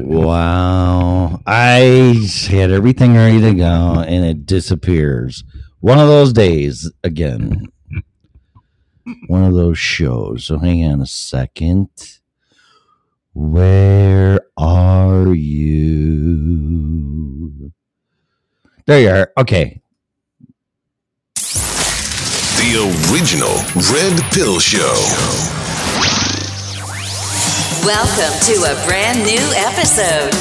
Wow. I had everything ready to go, and it disappears. One of those days, again. One of those shows. So hang on a second. Where are you? There you are. Okay. The original Red Pill Show. Welcome to a brand new episode.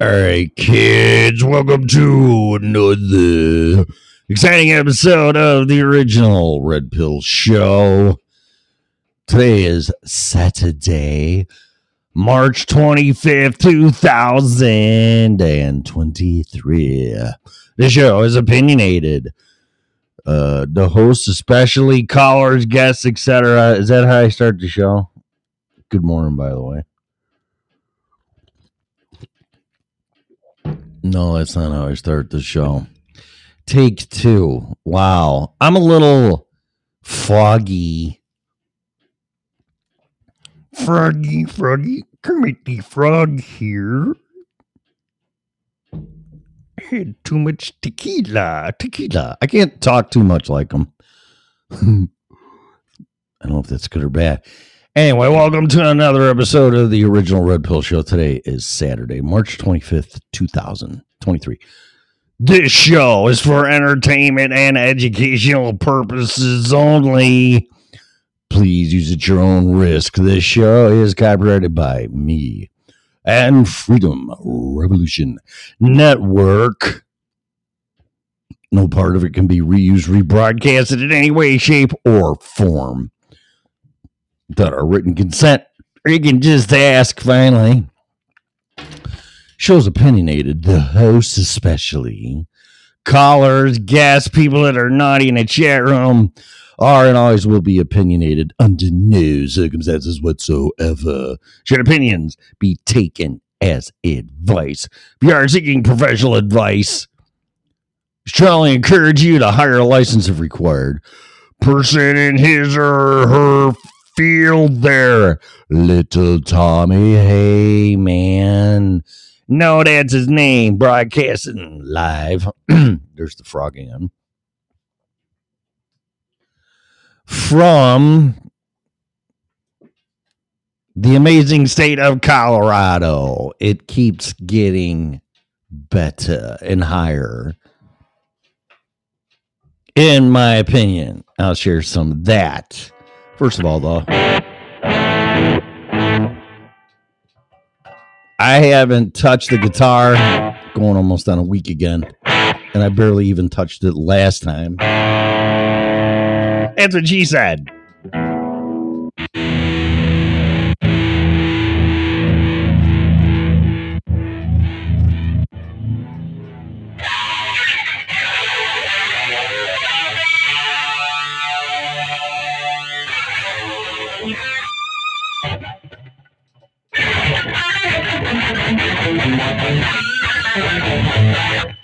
All right, kids, welcome to another Exciting episode of the original Red Pill Show. Today is Saturday, March 25th, 2023. This show is opinionated. The hosts, especially callers, guests, etc. Is that how I start the show? Good morning, by the way. No, that's not how I start the show. Take two. Wow. I'm a little foggy. Froggy. Kermit the Frog here. I had too much tequila. I can't talk too much like him. I don't know if that's good or bad. Anyway, welcome to another episode of the original Red Pill Show. Today is Saturday, March 25th, 2023. This show is for entertainment and educational purposes only. Please use at your own risk. This show is copyrighted by me and Freedom Revolution Network. No part of it can be reused, rebroadcasted in any way, shape, or form. Without our written consent, or you can just ask, finally. Show's opinionated, the hosts especially. Callers, guests, people that are naughty in the chat room are and always will be opinionated under no circumstances whatsoever. Should opinions be taken as advice? If you are seeking professional advice, strongly encourage you to hire a license if required. Person in his or her field there, little Tommy. Hey, man. No, that's his name. Broadcasting live. There's the frog again. From the amazing state of Colorado. It keeps getting better and higher. In my opinion, I'll share some of that. First of all, though, I haven't touched the guitar going almost on a week again, and I barely even touched it last time. That's what she said.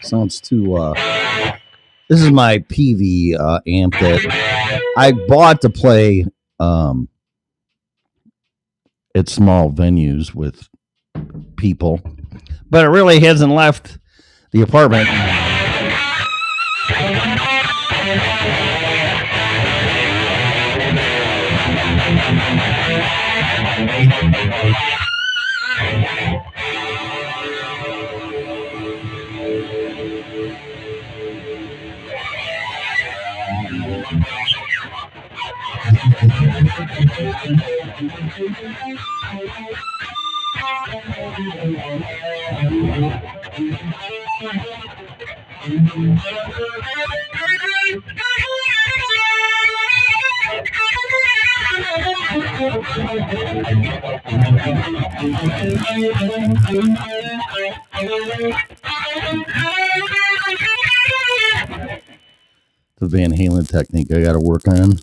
Sounds too, this is my PV amp that I bought to play at small venues with people, but it really hasn't left the apartment. The Van Halen technique I got to work on.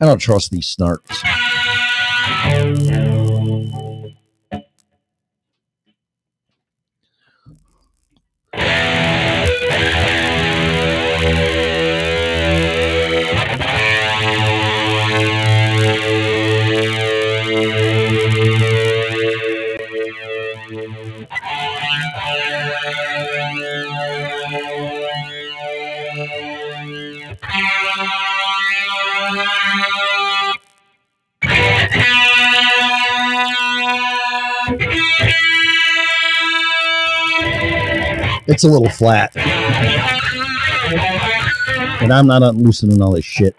I don't trust these snarks. It's a little flat. And I'm not unloosening all this shit.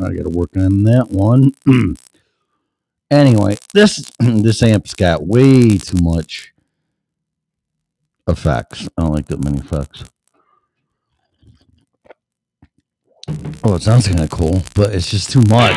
I got to work on that one. Anyway, this amp's got way too much effects. I don't like that many effects. Oh, it sounds kind of cool, but it's just too much.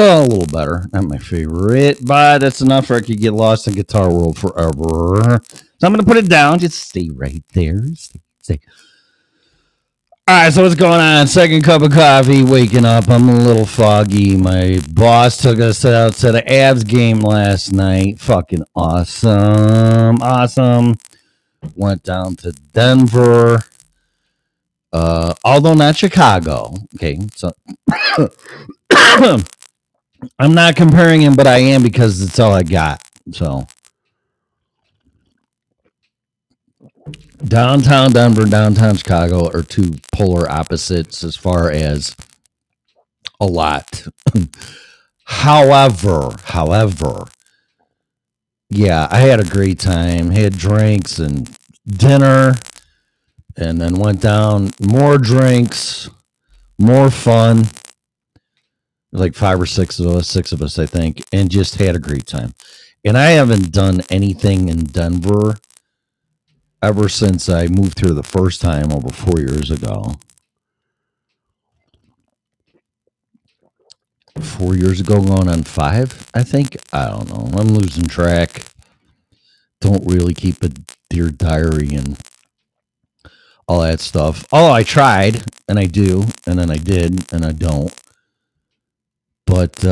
A little better. Not my favorite, but that's enough where I could get lost in guitar world forever. So I'm going to put it down. Just stay right there. Stay. All right, so what's going on? Second cup of coffee, waking up. I'm a little foggy. My boss took us out to the Avs game last night. Fucking awesome. Awesome. Went down to Denver. Although not Chicago. Okay, so... I'm not comparing him, but I am because it's all I got. So, downtown Denver, downtown Chicago are two polar opposites as far as a lot. However, yeah, I had a great time. Had drinks and dinner and then went down. More drinks, more fun. Like six of us, I think, and just had a great time. And I haven't done anything in Denver ever since I moved here the first time over 4 years ago. 4 years ago, going on five, I think. I don't know. I'm losing track. Don't really keep a dear diary and all that stuff. Oh, I tried, and I do, and then I did, and I don't. But,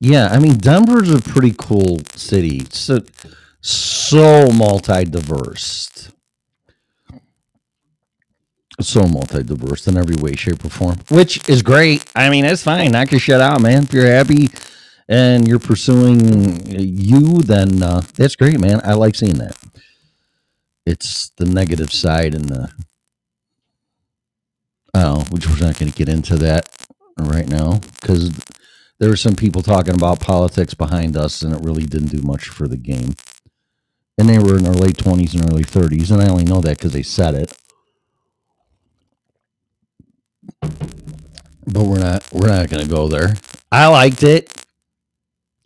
yeah, I mean, Denver's a pretty cool city. So multi-diverse. So multi-diverse in every way, shape, or form. Which is great. I mean, it's fine. Knock your shit out, man. If you're happy and you're pursuing you, then that's great, man. I like seeing that. It's the negative side and the... Oh, which we're not going to get into that right now, because there were some people talking about politics behind us, and it really didn't do much for the game. And they were in their late 20s and early 30s, and I only know that because they said it. But we're not going to go there. I liked it.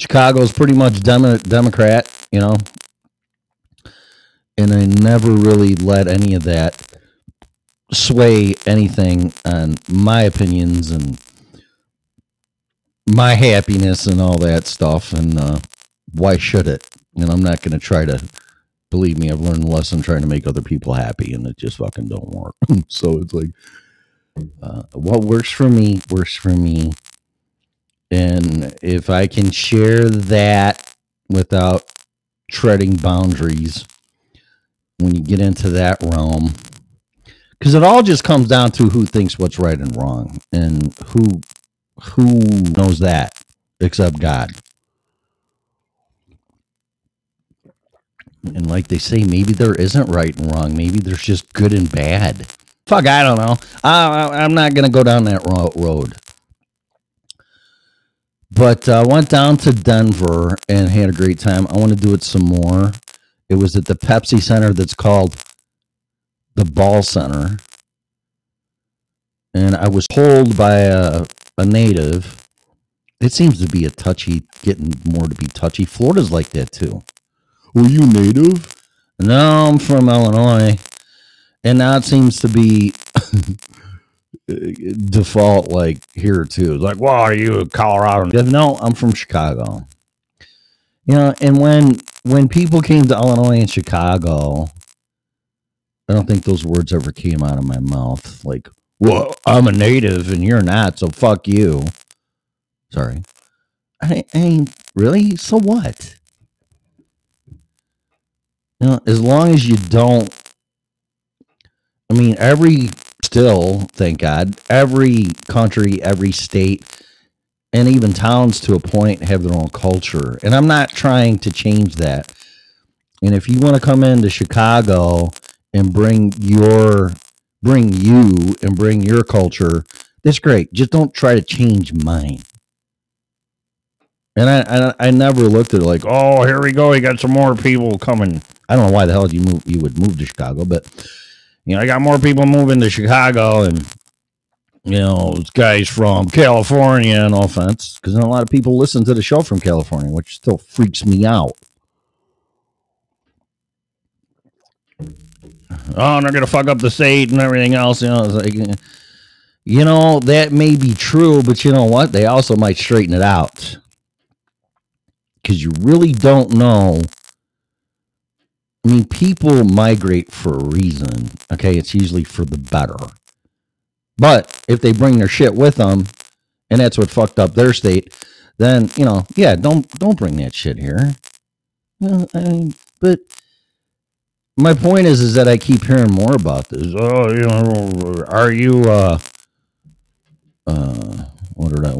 Chicago's pretty much Democrat, you know, and I never really let any of that sway anything on my opinions and my happiness and all that stuff, and why should it? And I'm not going to try to, believe me, I've learned a lesson trying to make other people happy, and it just fucking don't work. So it's like, what works for me, works for me. And if I can share that without treading boundaries, when you get into that realm, Because it all just comes down to who thinks what's right and wrong, and who knows that except God. And like they say, maybe there isn't right and wrong. Maybe there's just good and bad. Fuck, I don't know. I'm not going to go down that road. But I went down to Denver and had a great time. I want to do it some more. It was at the Pepsi Center that's called the Ball Center. And I was told by a native, it seems to be a touchy, getting more to be touchy. Florida's like that too. Were you native? No, I'm from Illinois. And now it seems to be default like here too. It's like, well, are you a Colorado? No, I'm from Chicago. You know, and when people came to Illinois and Chicago, I don't think those words ever came out of my mouth. Like, well, I'm a native and you're not, so fuck you. Sorry. I ain't really? So what? You know, as long as you don't, I mean, thank God, every country, every state, and even towns to a point have their own culture. And I'm not trying to change that. And if you want to come into Chicago and bring your culture, that's great. Just don't try to change mine. And I never looked at it like, oh, here we go, we got some more people coming. I don't know why the hell you would move to Chicago, but you know, I got more people moving to Chicago, and you know, this guy's from California. No offense, because a lot of people listen to the show from California, which still freaks me out. Oh, and they're gonna fuck up the state and everything else. You know, it's like, you know, that may be true, but you know what? They also might straighten it out, because you really don't know. I mean, people migrate for a reason, okay? It's usually for the better. But if they bring their shit with them, and that's what fucked up their state, then, you know, yeah, don't bring that shit here. Well, but my point is that I keep hearing more about this. Oh, you know, are you,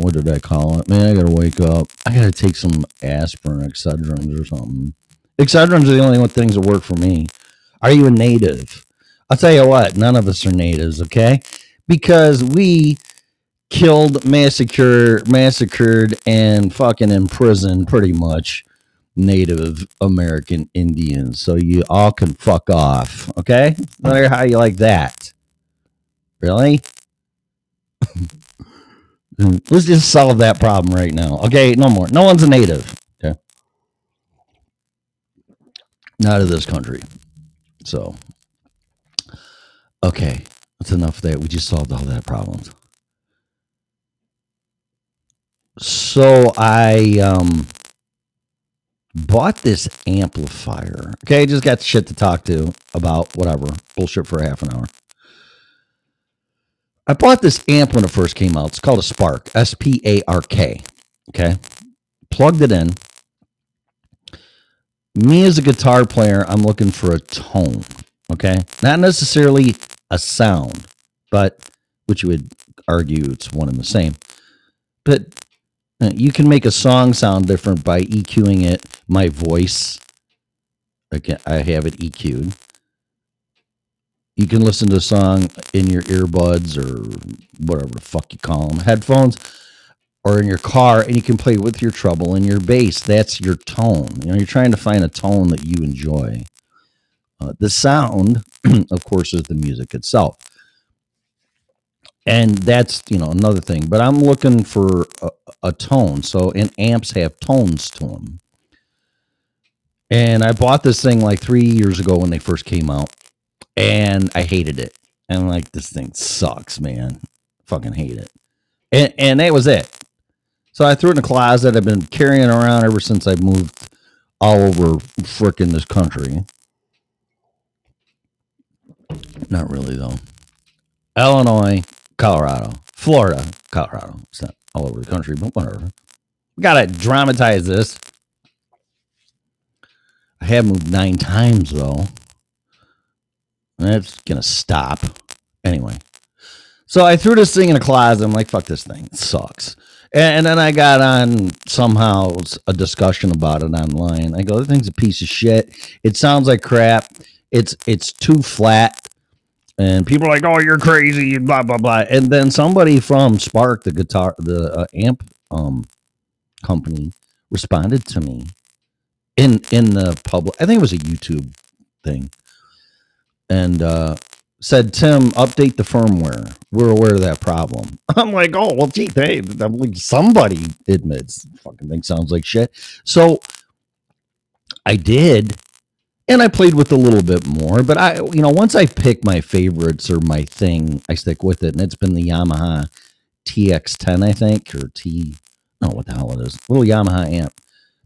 what did I call it? Man, I gotta wake up. I gotta take some aspirin, Excedrins or something. Excedrins are the only things that work for me. Are you a native? I'll tell you what, none of us are natives, okay? Because we killed, massacred, and fucking imprisoned pretty much Native American Indians. So you all can fuck off, okay? No matter how you like that. Really? Let's just solve that problem right now, okay? No more. No one's a native. Not of this country. So, okay, that's enough of that. We just solved all that problems. So I bought this amplifier. Okay, just got shit to talk to about whatever bullshit for half an hour. I bought this amp when it first came out. It's called a Spark, S-P-A-R-K. Okay, plugged it in. Me as a guitar player, I'm looking for a tone, okay? Not necessarily a sound, but which you would argue it's one and the same. But you can make a song sound different by EQing it. My voice, again, I have it EQ'd. You can listen to a song in your earbuds or whatever the fuck you call them, headphones, or in your car, and you can play with your treble and your bass. That's your tone. You know, you're trying to find a tone that you enjoy. The sound, of course, is the music itself. And that's, you know, another thing. But I'm looking for a tone. So, and amps have tones to them. And I bought this thing like 3 years ago when they first came out. And I hated it. And I'm like, this thing sucks, man. Fucking hate it. And that was it. So I threw it in the closet. I've been carrying it around ever since I moved all over frickin' this country. Not really, though. Illinois, Colorado, Florida, Colorado. It's not all over the country, but whatever. We gotta dramatize this. I have moved 9 times, though. That's gonna stop. Anyway, so I threw this thing in a closet. I'm like, fuck this thing. It sucks. And then I got on somehow a discussion about it online. I go, the thing's a piece of shit. It sounds like crap. It's too flat. And people are like, oh, you're crazy, blah, blah, blah. And then somebody from Spark, the guitar, the amp company, responded to me in the public. I think it was a YouTube thing. And said, Tim, update the firmware. We're aware of that problem. I'm like, oh, well, gee, hey, somebody admits the fucking thing sounds like shit. So I did. And I played with a little bit more, but I, you know, once I pick my favorites or my thing, I stick with it. And it's been the Yamaha TX10, I think, or T, I don't know what the hell it is. Little Yamaha amp.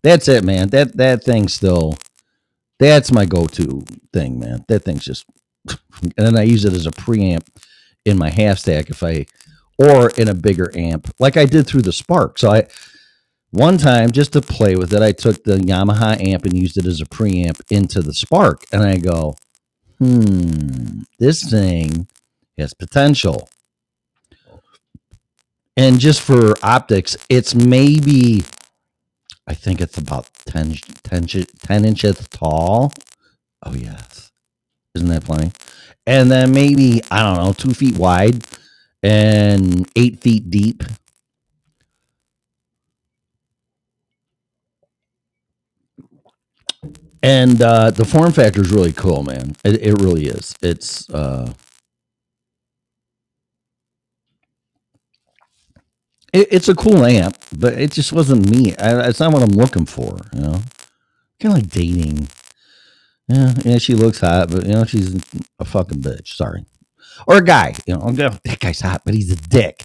That's it, man. That thing still, that's my go-to thing, man. That thing's just, and then I use it as a preamp in my half stack if I, or in a bigger amp, like I did through the Spark. So one time, just to play with it, I took the Yamaha amp and used it as a preamp into the Spark. And I go, this thing has potential. And just for optics, it's maybe, I think it's about 10 inches tall. Oh, yes. Isn't that funny? And then maybe, I don't know, 2 feet wide and 8 feet deep. And the form factor is really cool, man. It really is. It's it's a cool amp, but it just wasn't me. It's not what I'm looking for, you know. Kind of like dating. Yeah, she looks hot, but you know she's a fucking bitch. Sorry, or a guy. You know, that guy's hot, but he's a dick.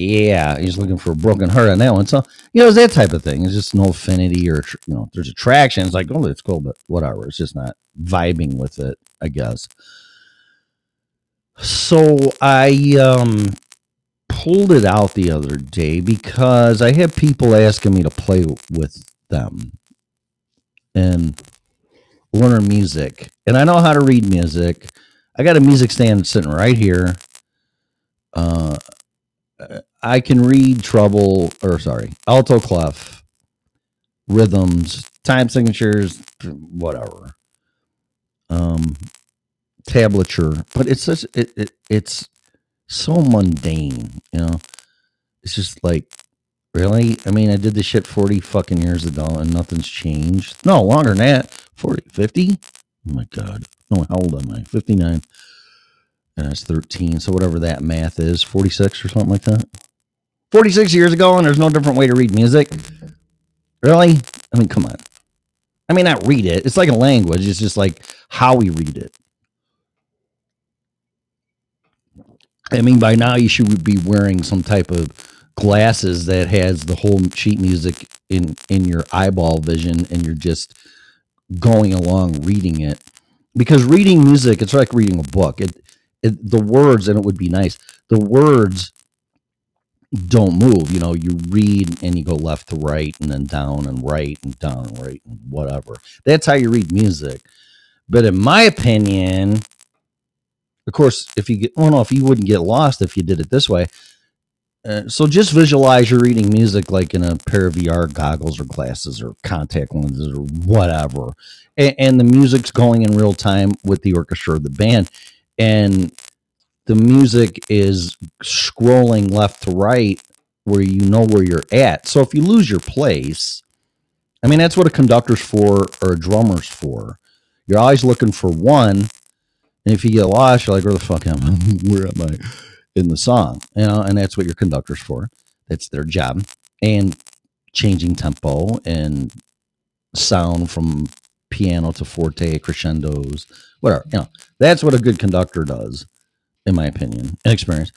Yeah, he's looking for a broken heart on that one. So, you know, it's that type of thing. It's just no affinity or, you know, there's attraction. It's like, oh, that's cool, but whatever. It's just not vibing with it, I guess. So I pulled it out the other day because I had people asking me to play with them and learn music. And I know how to read music. I got a music stand sitting right here. I can read trouble, or sorry, alto clef, rhythms, time signatures, whatever, tablature, but it's such, it's so mundane, you know, it's just like, really? I mean, I did this shit 40 fucking years ago and nothing's changed. No, longer than that, 40, 50? Oh my God. No, how old am I? 59. And I was 13, so whatever that math is, 46 or something like that. 46 years ago, and there's no different way to read music. Really? I mean, come on. I mean, not read it. It's like a language. It's just like how we read it. I mean, by now you should be wearing some type of glasses that has the whole sheet music in your eyeball vision, and you're just going along reading it. Because reading music, it's like reading a book. The words, and it would be nice, the words don't move. You know, you read and you go left to right and then down and right and down and right and whatever. That's how you read music. But in my opinion, of course, if you wouldn't get lost if you did it this way. So just visualize you're reading music like in a pair of VR goggles or glasses or contact lenses or whatever. And the music's going in real time with the orchestra or the band. And the music is scrolling left to right where you know where you're at. So if you lose your place, I mean, that's what a conductor's for or a drummer's for. You're always looking for one. And if you get lost, you're like, where the fuck am I? Where am I in the song? You know, and that's what your conductor's for. That's their job. And changing tempo and sound from piano to forte, crescendos, whatever. You know, that's what a good conductor does, in my opinion, and experience.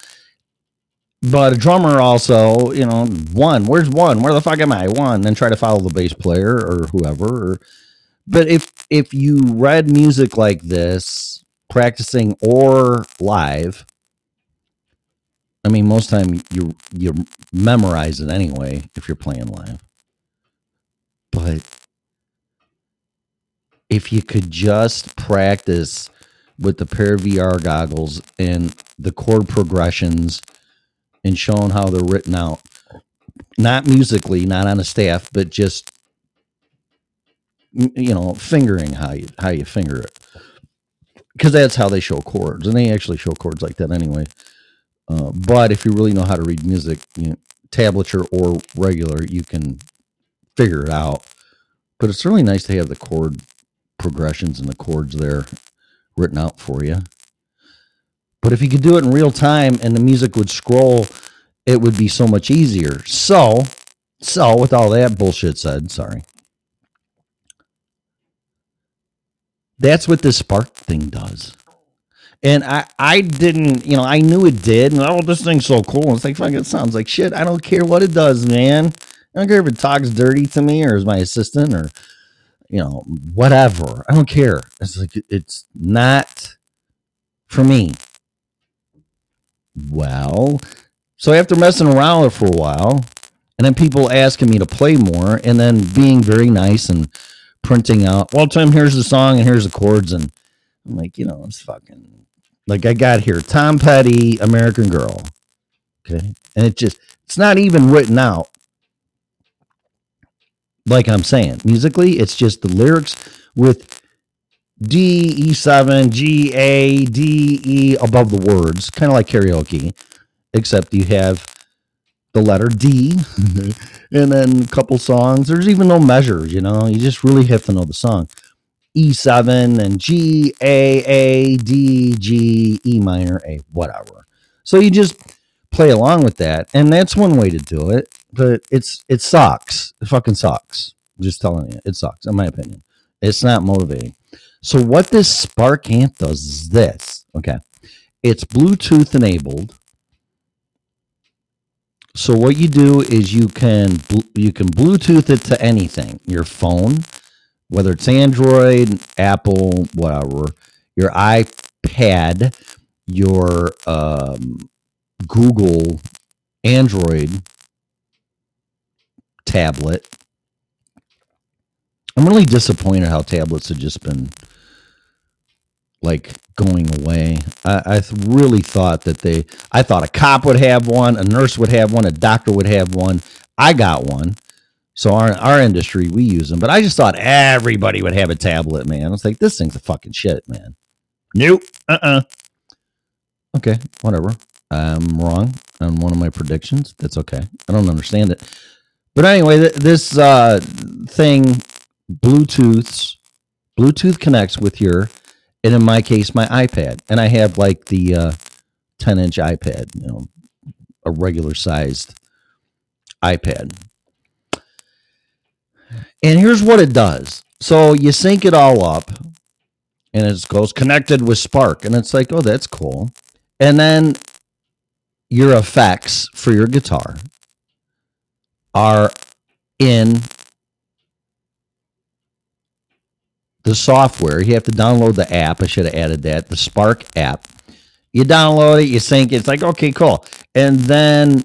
But a drummer also, you know, one. Where's one? Where the fuck am I? One. Then try to follow the bass player or whoever. But if you read music like this, practicing or live, I mean, most time you memorize it anyway if you're playing live. But if you could just practice with the pair of VR goggles and the chord progressions and showing how they're written out. Not musically, not on a staff, but just, you know, fingering how you finger it. Because that's how they show chords. And they actually show chords like that anyway. But if you really know how to read music, you know, tablature or regular, you can figure it out. But it's really nice to have the chord progressions and the chords there written out for you. But if you could do it in real time and the music would scroll, it would be so much easier. So with all that bullshit said, sorry. That's what this Spark thing does. And I didn't, you know, I knew it did. And oh, this thing's so cool. It's like, fuck, it sounds like shit. I don't care what it does, man. I don't care if it talks dirty to me or is my assistant or, you know, whatever. I don't care. It's like, it's not for me. Well, so after messing around with it for a while, and then people asking me to play more, and then being very nice and printing out, well, Tim, here's the song and here's the chords. And I'm like, you know, it's fucking... Like I got here, Tom Petty, American Girl. Okay. And it just, it's not even written out. Like I'm saying, musically, it's just the lyrics with D, E7, G, A, D, E above the words, kind of like karaoke, except you have the letter D and then a couple songs. There's even no measures, you know, you just really have to know the song. E7 and G, A, D, G, E minor, A, whatever. So you just play along with that. And that's one way to do it. But it sucks. It fucking sucks. I'm just telling you, it sucks, in my opinion. It's not motivating. So what this Spark amp does is this. Okay. It's Bluetooth enabled. So what you do is you can Bluetooth it to anything. Your phone, whether it's Android, Apple, whatever, your iPad, your Google Android tablet. I'm really disappointed how tablets have just been like going away. I really thought that I thought a cop would have one, a nurse would have one, a doctor would have one. I got one. So our industry, we use them. But I just thought everybody would have a tablet, man. I was like, this thing's a fucking shit, man. Nope. Okay, whatever. I'm wrong on one of my predictions. That's okay. I don't understand it. But anyway, this thing, Bluetooth connects with your, and in my case, my iPad. And I have like the 10-inch iPad, you know, a regular-sized iPad. And here's what it does. So you sync it all up, and it goes connected with Spark. And it's like, oh, that's cool. And then your effects for your guitar are in the software. You have to download the app. I should have added that, the Spark app. You download it, you sync it. It's like, okay, cool. And then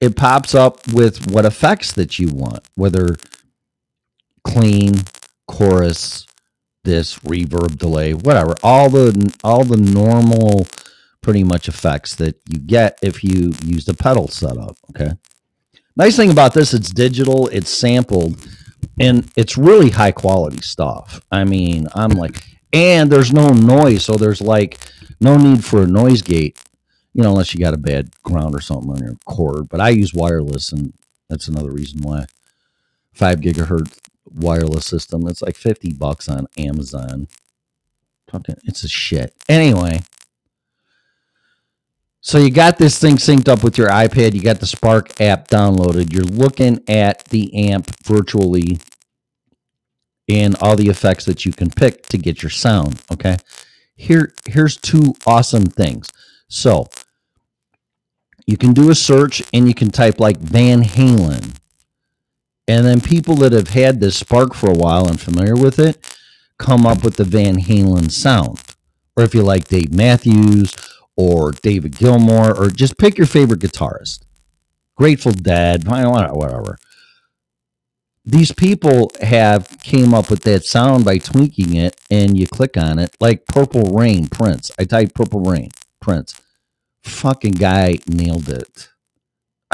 it pops up with what effects that you want, whether clean, chorus, this, reverb, delay, whatever. All the normal pretty much effects that you get if you use the pedal setup, okay? Nice thing about this, it's digital, it's sampled, and it's really high quality stuff. I mean, I'm like, and there's no noise, so there's like no need for a noise gate. You know, unless you got a bad ground or something on your cord. But I use wireless, and that's another reason why. 5 gigahertz wireless system. It's like $50 on Amazon. It's a shit. Anyway. So you got this thing synced up with your iPad. You got the Spark app downloaded. You're looking at the amp virtually and all the effects that you can pick to get your sound. Okay. Here's two awesome things. So you can do a search and you can type like Van Halen. And then people that have had this Spark for a while and familiar with it come up with the Van Halen sound. Or if you like Dave Matthews or David Gilmour, or just pick your favorite guitarist. Grateful Dead, whatever. These people have came up with that sound by tweaking it, and you click on it, like Purple Rain, Prince. I typed Purple Rain, Prince. fucking guy nailed it.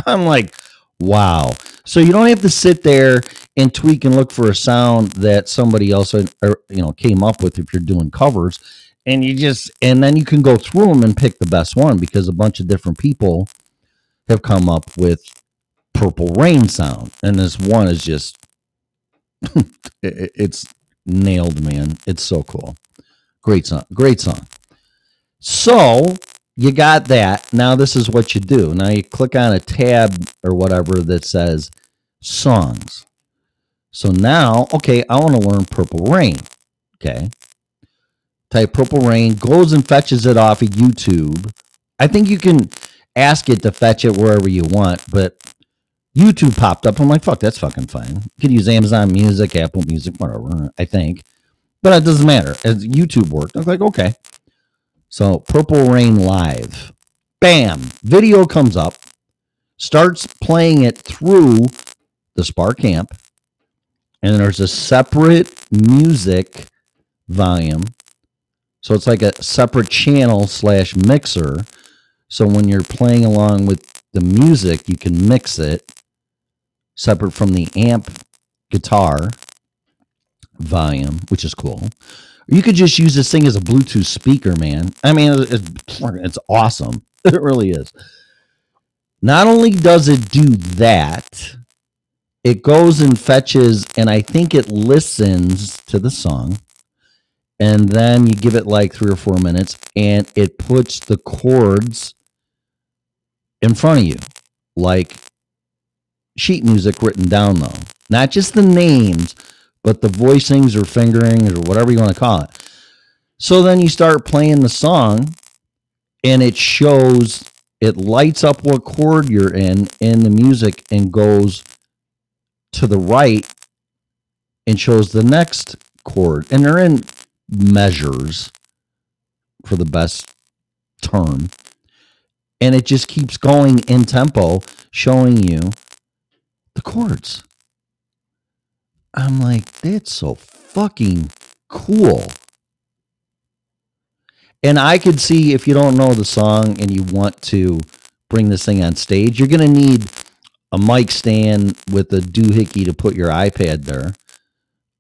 I'm like, wow. So you don't have to sit there and tweak and look for a sound that somebody else, came up with if you're doing covers, and you just, and then you can go through them and pick the best one, because a bunch of different people have come up with Purple Rain sound, and this one is just, it's nailed, man. It's so cool. Great song. Great song. So you got that. Now this is what you do. Now you click on a tab or whatever that says songs. So now, okay, I want to learn Purple Rain. Okay. Type Purple Rain, goes and fetches it off of YouTube. I think you can ask it to fetch it wherever you want, but YouTube popped up. I'm like, fuck, that's fucking fine. You could use Amazon Music, Apple Music, whatever, I think. But it doesn't matter. As YouTube worked, I was like, okay. So Purple Rain Live. Bam! Video comes up. Starts playing it through the Spark amp. And there's a separate music volume. So it's like a separate channel / mixer. So when you're playing along with the music, you can mix it. Separate from the amp guitar volume, which is cool. You could just use this thing as a Bluetooth speaker, man. I mean, it's awesome. It really is. Not only does it do that, it goes and fetches, and I think it listens to the song, and then you give it like 3 or 4 minutes, and it puts the chords in front of you, like sheet music written down, though. Not just the names, but the voicings or fingerings or whatever you want to call it. So then you start playing the song, and it shows, it lights up what chord you're in the music, and goes to the right and shows the next chord. And they're in measures, for the best term. And it just keeps going in tempo, showing you the chords. I'm like, that's so fucking cool. And I could see, if you don't know the song and you want to bring this thing on stage, you're going to need a mic stand with a doohickey to put your iPad there,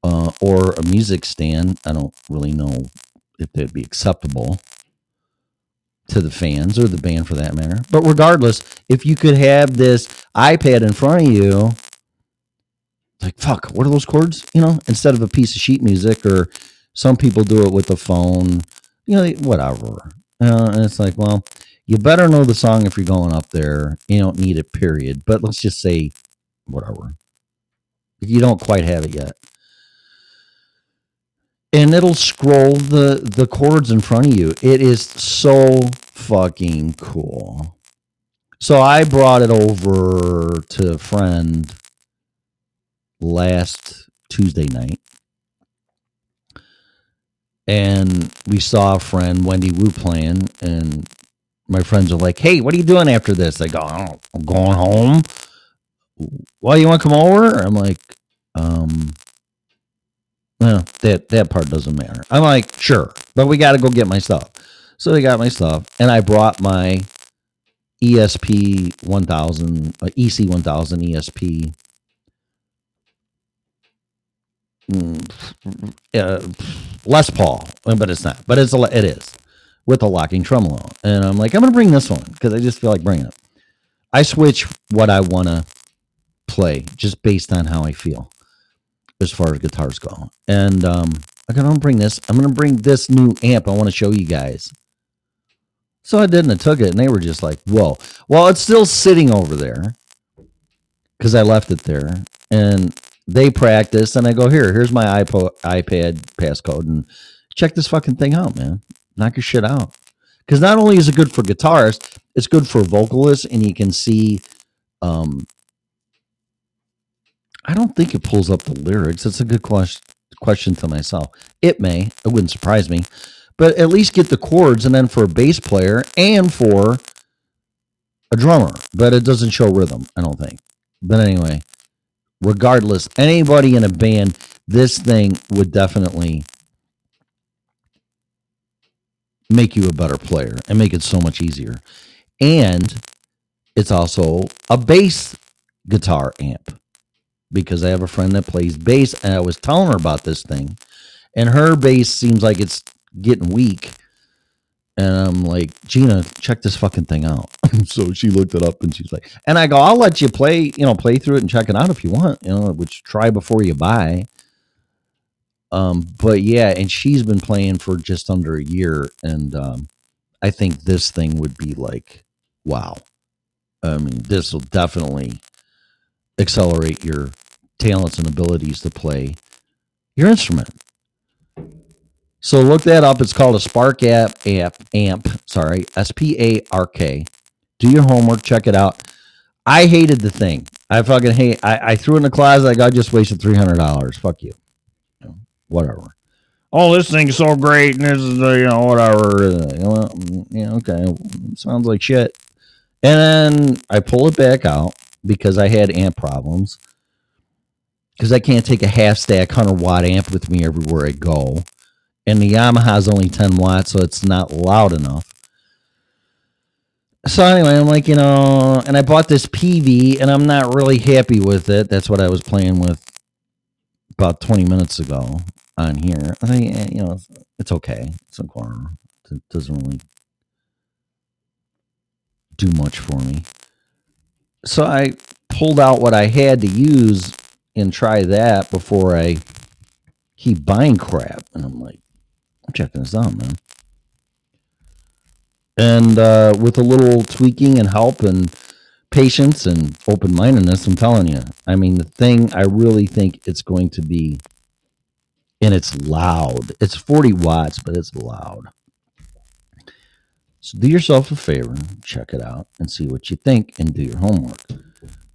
or a music stand. I don't really know if that'd be acceptable to the fans or the band for that matter. But regardless, if you could have this iPad in front of you, like, fuck, what are those chords? You know, instead of a piece of sheet music, or some people do it with a phone, you know, whatever. And it's like, well, you better know the song if you're going up there. You don't need it, period. But let's just say whatever. You don't quite have it yet. And it'll scroll the chords in front of you. It is so fucking cool. So I brought it over to a friend last Tuesday night, and we saw a friend, Wendy Wu, playing, and my friends are like, hey, what are you doing after this? They go, oh, I'm going home. Well, you want to come over? I'm like, no, that part doesn't matter. I'm like, sure, but we got to go get my stuff. So they got my stuff, and I brought my EC 1000 ESP Les Paul, but it's not, but it is with a locking tremolo. And I'm like, I'm gonna bring this one because I just feel like bringing it. I switch what I want to play just based on how I feel as far as guitars go. And I'm gonna bring this. I'm gonna bring this new amp. I want to show you guys. So I did, and I took it, and they were just like, whoa. Well, it's still sitting over there because I left it there, and they practice, and I go, here's my iPad passcode, and check this fucking thing out, man. Knock your shit out. Because not only is it good for guitarists, it's good for vocalists, and you can see, I don't think it pulls up the lyrics. That's a good question to myself. It may. It wouldn't surprise me. But at least get the chords, and then for a bass player and for a drummer. But it doesn't show rhythm, I don't think. But anyway, regardless, anybody in a band, this thing would definitely make you a better player and make it so much easier. And it's also a bass guitar amp, because I have a friend that plays bass, and I was telling her about this thing, and her bass seems like it's getting weak. And I'm like, Gina, check this fucking thing out. So she looked it up, and she's like, and I go, I'll let you play, you know, play through it and check it out if you want, you know, which try before you buy. But yeah, and she's been playing for just under a year. And, I think this thing would be like, wow. I mean, this will definitely accelerate your talents and abilities to play your instrument. So look that up. It's called a Spark amp, Spark. Do your homework. Check it out. I hated the thing. I fucking hate. I threw it in the closet. I just wasted $300. Fuck you. Whatever. Oh, this thing's so great, and this is the, you know, whatever. Yeah, okay. Sounds like shit. And then I pull it back out because I had amp problems. Because I can't take a half stack 100-watt amp with me everywhere I go. And the Yamaha's only 10 watts, so it's not loud enough. So anyway, I'm like, you know, and I bought this PV, and I'm not really happy with it. That's what I was playing with about 20 minutes ago on here. I think, you know, it's okay. It's a corner. It doesn't really do much for me. So I pulled out what I had to use and try that before I keep buying crap. And I'm like, I'm checking this out, man. And with a little tweaking and help and patience and open-mindedness, I'm telling you, I mean, the thing, I really think it's going to be, and it's loud. It's 40 watts, but it's loud. So do yourself a favor, check it out, and see what you think, and do your homework,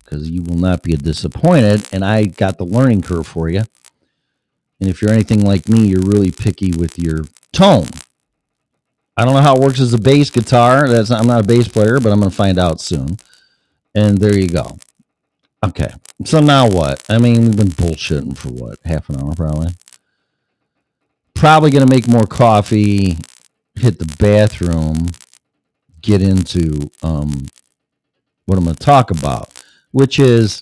because you will not be disappointed. And I got the learning curve for you. And if you're anything like me, you're really picky with your tone. I don't know how it works as a bass guitar. I'm not a bass player, but I'm going to find out soon. And there you go. Okay. So now what? I mean, we've been bullshitting for what? Half an hour, probably. Probably going to make more coffee, hit the bathroom, get into what I'm going to talk about, which is,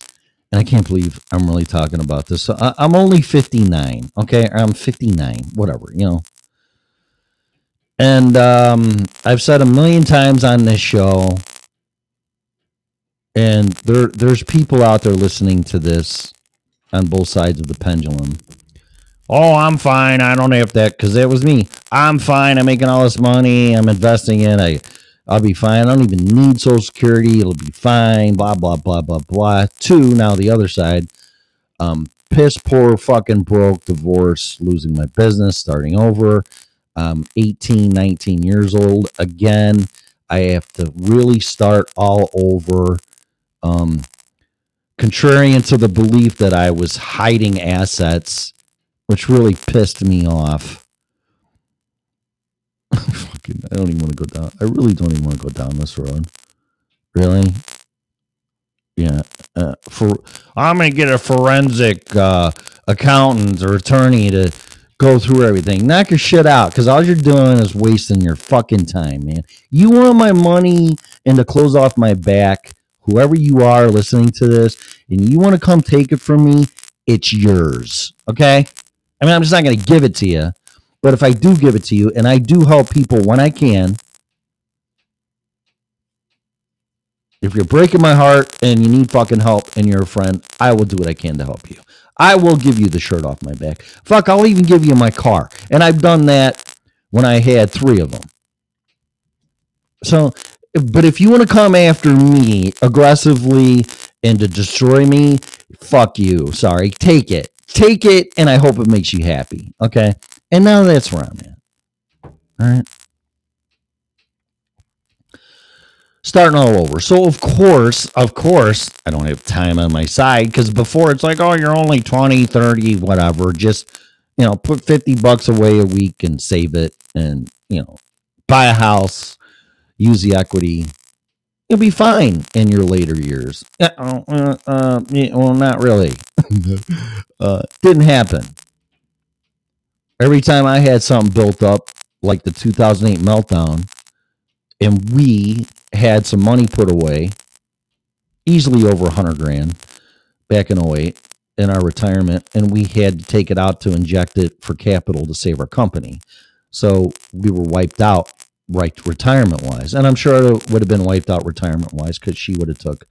and I can't believe I'm really talking about this. So I'm only 59. Okay. I'm 59, whatever, you know. And I've said a million times on this show, and there's people out there listening to this on both sides of the pendulum. Oh, I'm fine. I don't have that, because that was me. I'm fine. I'm making all this money. I'm investing in it. I'll be fine. I don't even need Social Security. It'll be fine. Blah, blah, blah, blah, blah. Two, now the other side. Piss poor, fucking broke, divorced, losing my business, starting over. 18, 19 years old. Again, I have to really start all over. Contrarian to the belief that I was hiding assets, which really pissed me off. Fucking, I don't even want to go down. I really don't even want to go down this road. Really? Yeah. I'm going to get a forensic accountant or attorney to go through everything. Knock your shit out, because all you're doing is wasting your fucking time, man. You want my money and to close off my back. Whoever you are listening to this, and you want to come take it from me, it's yours, okay? I mean, I'm just not going to give it to you, but if I do give it to you, and I do help people when I can, if you're breaking my heart and you need fucking help and you're a friend, I will do what I can to help you. I will give you the shirt off my back. Fuck, I'll even give you my car. And I've done that when I had 3 of them. So... But if you want to come after me aggressively and to destroy me, fuck you. Sorry. Take it. Take it, and I hope it makes you happy. Okay? And now that's where I'm at. All right? Starting all over. So, of course, I don't have time on my side, because before it's like, oh, you're only 20, 30, whatever. Just, you know, put $50 away a week and save it and, you know, buy a house. Use the equity. You'll be fine in your later years. Well, not really. Didn't happen. Every time I had something built up, like the 2008 meltdown, and we had some money put away, easily over 100 grand back in 08 in our retirement, and we had to take it out to inject it for capital to save our company. So we were wiped out right retirement-wise. And I'm sure it would have been wiped out retirement-wise because she would have took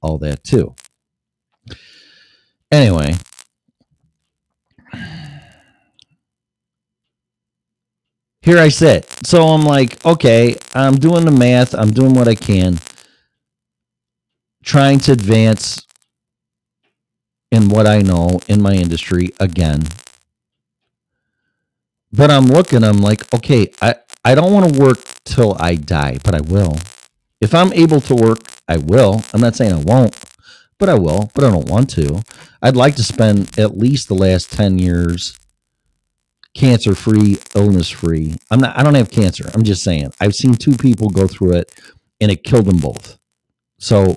all that too. Anyway, here I sit. So I'm like, okay, I'm doing the math. I'm doing what I can, trying to advance in what I know in my industry again. But I'm looking, I'm like, okay, I don't want to work till I die, but I will. If I'm able to work, I will. I'm not saying I won't, but I will, but I don't want to. I'd like to spend at least the last 10 years cancer-free, illness-free. I don't have cancer. I'm just saying. I've seen two people go through it, and it killed them both. So,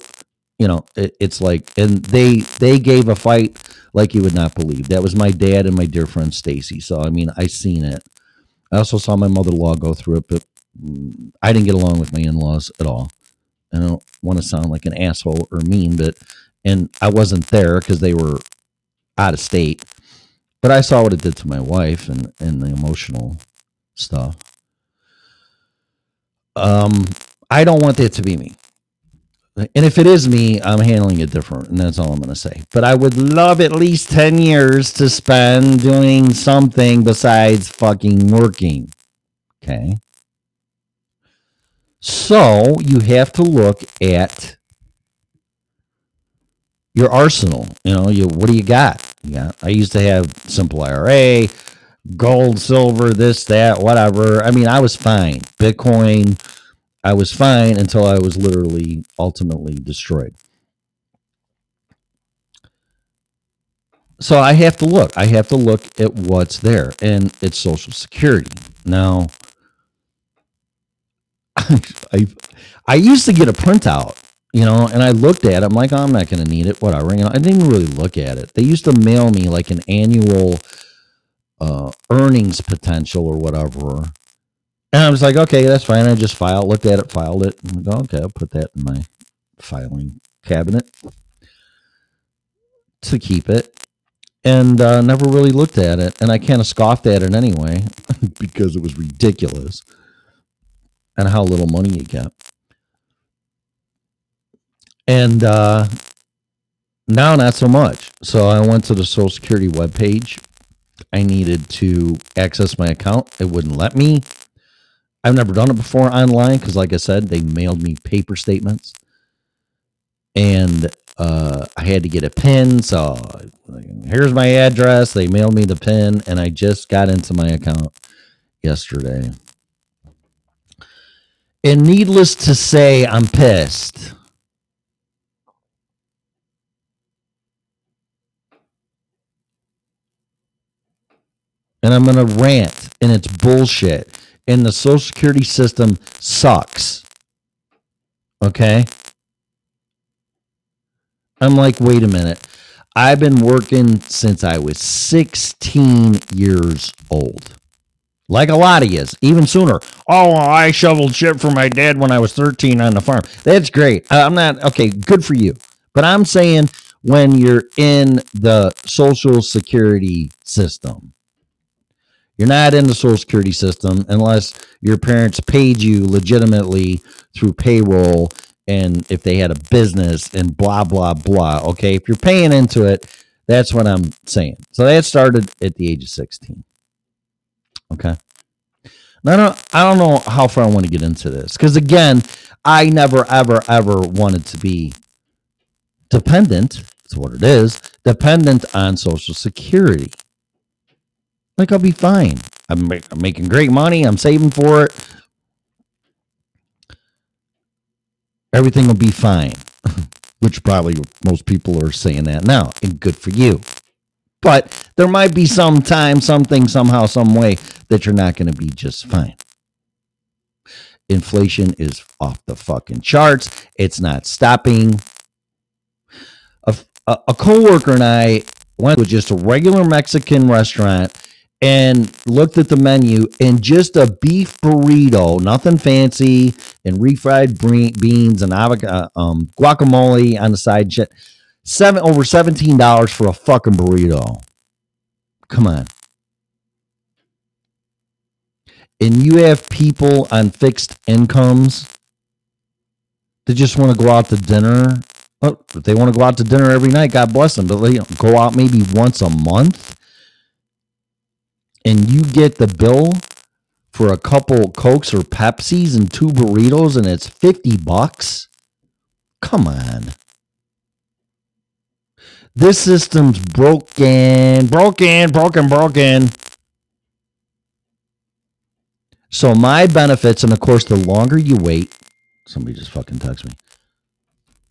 you know, it's like, and they gave a fight like you would not believe. That was my dad and my dear friend Stacy. So, I mean, I seen it. I also saw my mother-in-law go through it, but I didn't get along with my in-laws at all. I don't want to sound like an asshole or mean, but, and I wasn't there because they were out of state. But I saw what it did to my wife and the emotional stuff. I don't want that to be me. And if it is me, I'm handling it different. And that's all I'm going to say. But I would love at least 10 years to spend doing something besides fucking working. Okay. So you have to look at your arsenal. You know, what do you got? Yeah, I used to have Simple IRA, gold, silver, this, that, whatever. I mean, I was fine. Bitcoin, I was fine until I was literally ultimately destroyed. So I have to look. I have to look at what's there, and it's Social Security. Now, I used to get a printout. You know, and I looked at it. I'm like, oh, I'm not going to need it, whatever. You know, I didn't really look at it. They used to mail me like an annual earnings potential or whatever. And I was like, okay, that's fine. I just looked at it, filed it. And go, okay, I'll put that in my filing cabinet to keep it. And never really looked at it. And I kind of scoffed at it anyway because it was ridiculous and how little money you get. And now not so much. So I went to the Social Security webpage. I needed to access my account. It wouldn't let me. I've never done it before online because, like I said, they mailed me paper statements. And I had to get a PIN. So here's my address. They mailed me the PIN, and I just got into my account yesterday. And needless to say, I'm pissed. And I'm going to rant, and it's bullshit. And the Social Security system sucks. Okay? I'm like, wait a minute. I've been working since I was 16 years old. Like a lot of yous, even sooner. Oh, I shoveled shit for my dad when I was 13 on the farm. That's great. I'm not, okay, good for you. But I'm saying when you're in the Social Security system. You're not in the Social Security system unless your parents paid you legitimately through payroll and if they had a business and blah, blah, blah. Okay, if you're paying into it, that's what I'm saying. So that started at the age of 16. Okay. Now, I don't know how far I want to get into this because, again, I never, ever, ever wanted to be dependent. That's what it is. Dependent on Social Security. Like, I'll be fine. I'm making great money. I'm saving for it. Everything will be fine, which probably most people are saying that now, and good for you. But there might be some time, something, somehow, some way that you're not going to be just fine. Inflation is off the fucking charts. It's not stopping. A coworker and I went to just a regular Mexican restaurant and looked at the menu, and just a beef burrito, nothing fancy, and refried beans and avocado, guacamole on the side. Over $17 for a fucking burrito. Come on. And you have people on fixed incomes that just want to go out to dinner. Oh, if they want to go out to dinner every night, God bless them. But they go out maybe once a month, and you get the bill for a couple Cokes or Pepsis and two burritos, and it's $50. Come on. This system's broken. So my benefits, and of course, the longer you wait, somebody just fucking texted me.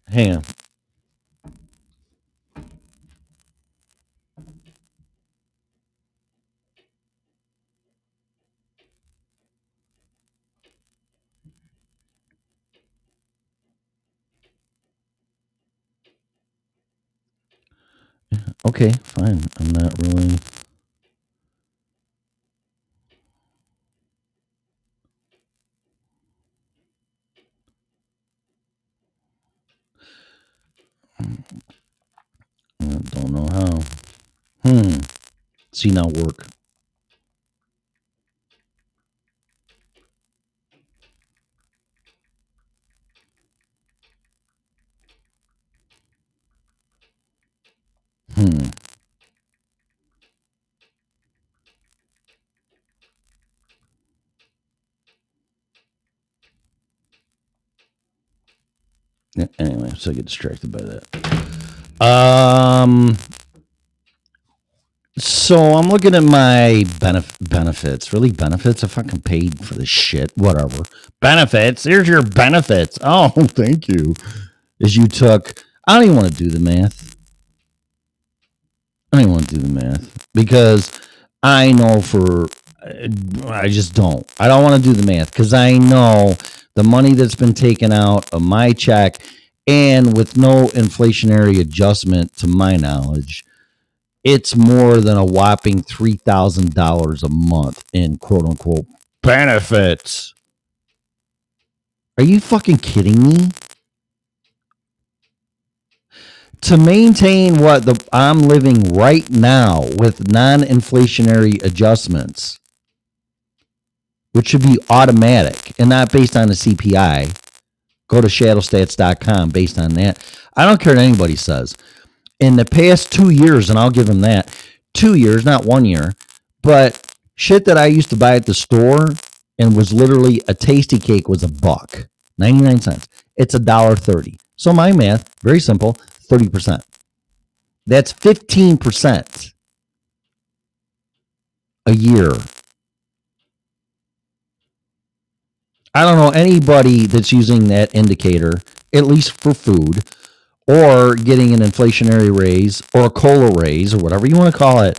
Hang on. Okay, fine. I'm not really. I don't know how. See, now work. Anyway, so I get distracted by that. So I'm looking at my benefits. Really, benefits? I fucking paid for this shit. Whatever. Benefits. Here's your benefits. Oh, thank you. As you took, I don't even want to do the math. I don't even want to do the math because I know for, I just don't. I don't want to do the math because I know the money that's been taken out of my check, and with no inflationary adjustment to my knowledge, it's more than a whopping $3,000 a month in quote unquote benefits. Are you fucking kidding me? To maintain what I'm living right now with non-inflationary adjustments, which should be automatic and not based on the CPI. Go to shadowstats.com based on that. I don't care what anybody says. In the past 2 years, and I'll give them that, 2 years, not 1 year, but shit that I used to buy at the store and was literally a tasty cake was $1, 99 cents. It's $1.30. So my math, very simple, 30%. That's 15% a year. I don't know anybody that's using that indicator, at least for food, or getting an inflationary raise or a COLA raise or whatever you want to call it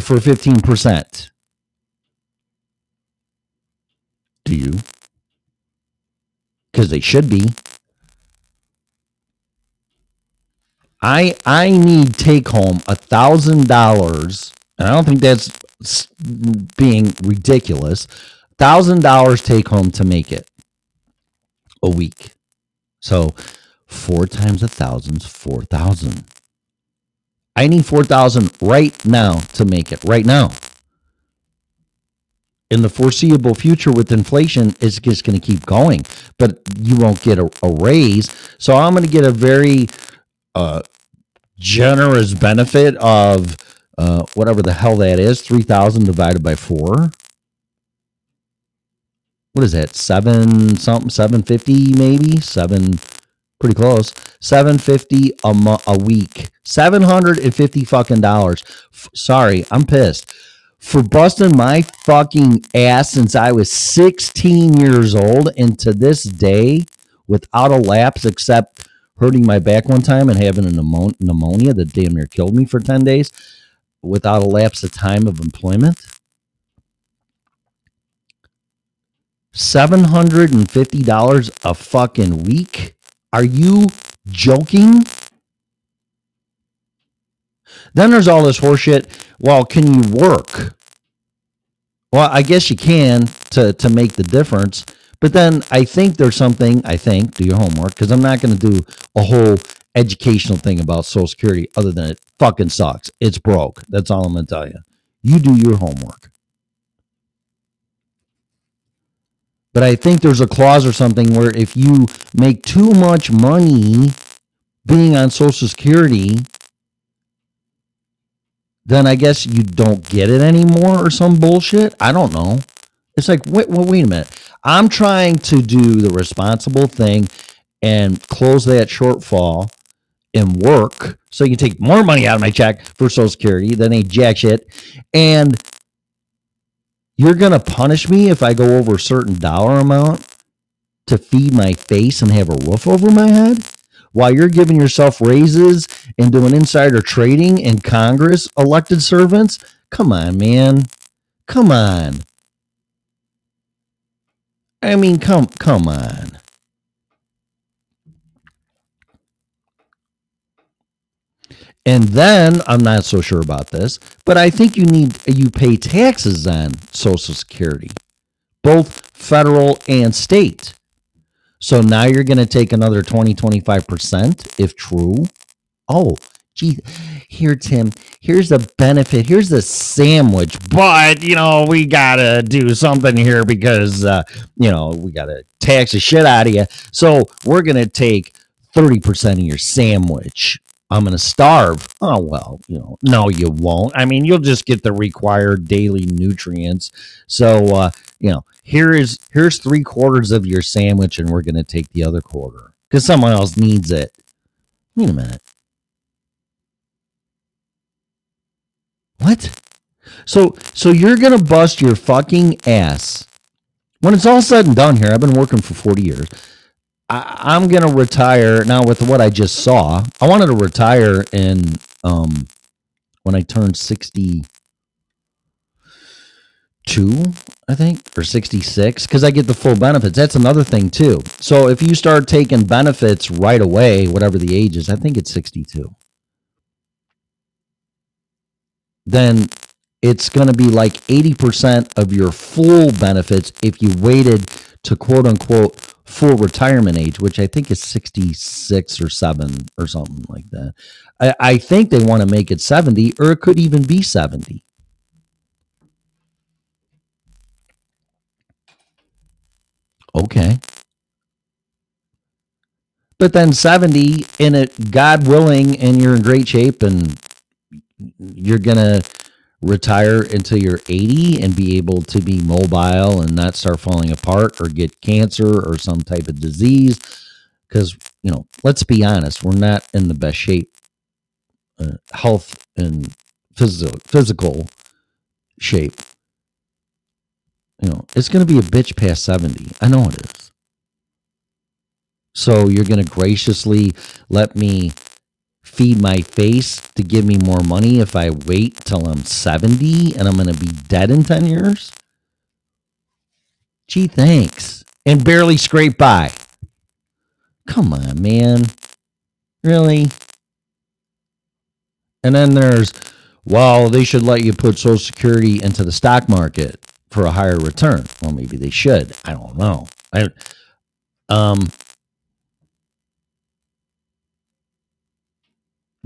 for 15%. Do you? Because they should be. I need take home $1,000, and I don't think that's being ridiculous. $1,000 take home to make it a week. So 4 times 1,000 is 4,000. I need 4,000 right now to make it right now. In the foreseeable future with inflation, it's just going to keep going, but you won't get a raise. So I'm going to get a very generous benefit of whatever the hell that is, 3,000 divided by 4. What is that? 750 maybe? 7, pretty close. 750 a week. $750 fucking dollars. Sorry, I'm pissed. For busting my fucking ass since I was 16 years old and to this day, without a lapse except hurting my back one time and having a pneumonia that damn near killed me for 10 days, without a lapse of time of employment. $750 a fucking week? Are you joking? Then there's all this horseshit. Well, can you work? Well, I guess you can to make the difference. But then I think there's something, do your homework, because I'm not going to do a whole educational thing about Social Security other than it fucking sucks. It's broke. That's all I'm going to tell you. You do your homework. But I think there's a clause or something where if you make too much money being on Social Security, then I guess you don't get it anymore or some bullshit. I don't know. It's like, wait a minute. I'm trying to do the responsible thing and close that shortfall and work so you can take more money out of my check for Social Security. That ain't jack shit. And you're going to punish me if I go over a certain dollar amount to feed my face and have a roof over my head while you're giving yourself raises and doing insider trading in Congress, elected servants. Come on, man. Come on. I mean, come on. And then, I'm not so sure about this, but I think you pay taxes on Social Security, both federal and state. So now you're going to take another 20-25% if true. Oh, gee, here, Tim, here's the benefit. Here's the sandwich. But, you know, we got to do something here because, you know, we got to tax the shit out of you. So we're going to take 30% of your sandwich. I'm going to starve. Oh, well, you know, no, you won't. I mean, you'll just get the required daily nutrients. So, you know, here's 3/4 of your sandwich and we're going to take the other quarter because someone else needs it. Wait a minute. What? So you're going to bust your fucking ass. When it's all said and done here, I've been working for 40 years. I'm going to retire now with what I just saw. I wanted to retire in when I turned 62, I think, or 66, because I get the full benefits. That's another thing, too. So if you start taking benefits right away, whatever the age is, I think it's 62, then it's going to be like 80% of your full benefits if you waited to quote-unquote full retirement age, which I think is 66 or 7 or something like that. I think they want to make it 70, or it could even be 70. Okay. But then 70, and it, God willing, and you're in great shape, and you're going to retire until you're 80 and be able to be mobile and not start falling apart or get cancer or some type of disease. Because, you know, let's be honest, we're not in the best shape, health and physical shape. You know, it's going to be a bitch past 70. I know it is. So you're going to graciously let me feed my face to give me more money if I wait till I'm 70 and I'm going to be dead in 10 years? Gee, thanks. And barely scrape by. Come on, man. Really? And then there's, well, they should let you put Social Security into the stock market for a higher return. Well, maybe they should. I don't know.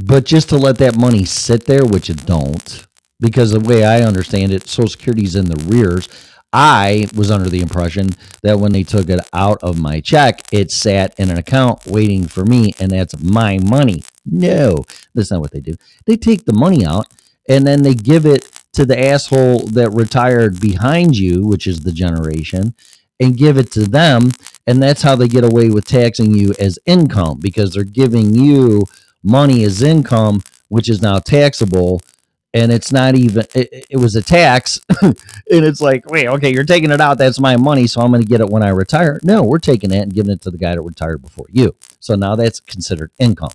But just to let that money sit there, which it don't, because the way I understand it, Social Security's in the rears. I was under the impression that when they took it out of my check, it sat in an account waiting for me, and that's my money. No, that's not what they do. They take the money out, and then they give it to the asshole that retired behind you, which is the generation, and give it to them, and that's how they get away with taxing you as income, because they're giving you money is income, which is now taxable, and it's not even, it was a tax, and it's like, wait, okay, you're taking it out, that's my money, so I'm going to get it when I retire. No, we're taking that and giving it to the guy that retired before you. So now that's considered income.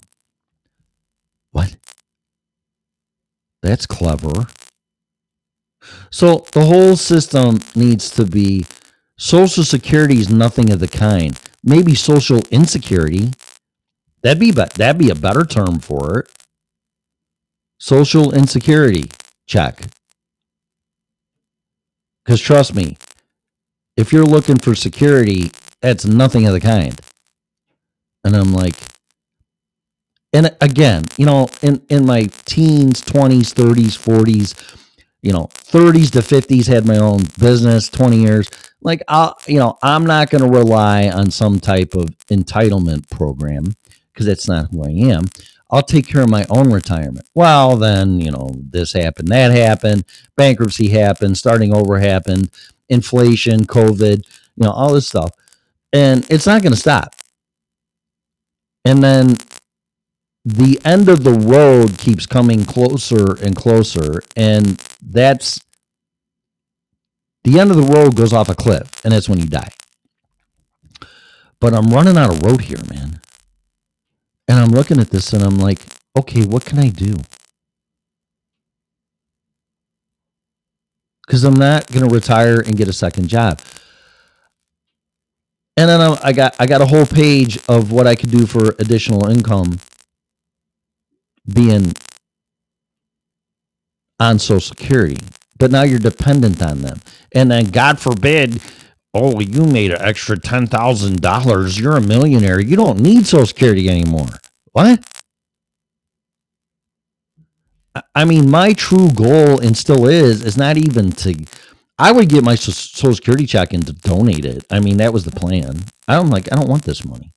What? That's clever. So the whole system needs to be, Social Security is nothing of the kind. Maybe social insecurity. That'd be a better term for it. Social insecurity. Check. Because trust me, if you're looking for security, that's nothing of the kind. And I'm like, and again, you know, in my teens, 20s, 30s, 40s, you know, 30s to 50s, had my own business, 20 years. Like, you know, I'm not going to rely on some type of entitlement program because that's not who I am. I'll take care of my own retirement. Well, then, you know, this happened, that happened, bankruptcy happened, starting over happened, inflation, COVID, you know, all this stuff. And it's not going to stop. And then the end of the road keeps coming closer and closer. And that's the end of the road goes off a cliff. And that's when you die. But I'm running out of road here, man. And I'm looking at this and I'm like, okay, what can I do? Because I'm not going to retire and get a second job. And then I got a whole page of what I could do for additional income being on Social Security. But now you're dependent on them. And then God forbid, oh, you made an extra $10,000. You're a millionaire. You don't need Social Security anymore. What? I mean, my true goal, and still is not even to, I would get my Social Security check and to donate it. I mean, that was the plan. I don't want this money.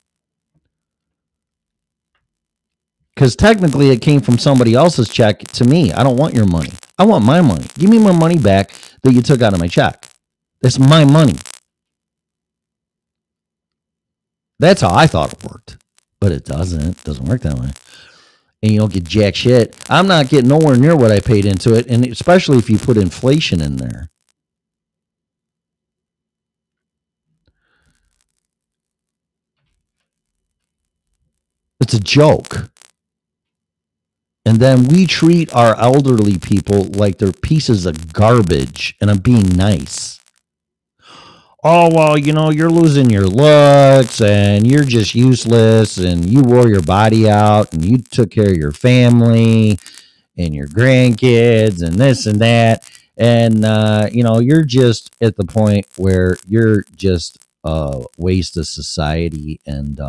Because technically it came from somebody else's check to me. I don't want your money. I want my money. Give me my money back that you took out of my check. That's my money. That's how I thought it worked, but it doesn't. It doesn't work that way. And you don't get jack shit. I'm not getting nowhere near what I paid into it, and especially if you put inflation in there. It's a joke. And then we treat our elderly people like they're pieces of garbage, and I'm being nice. Oh, well, you know, you're losing your looks and you're just useless and you wore your body out and you took care of your family and your grandkids and this and that. And, you know, you're just at the point where you're just a waste of society. And,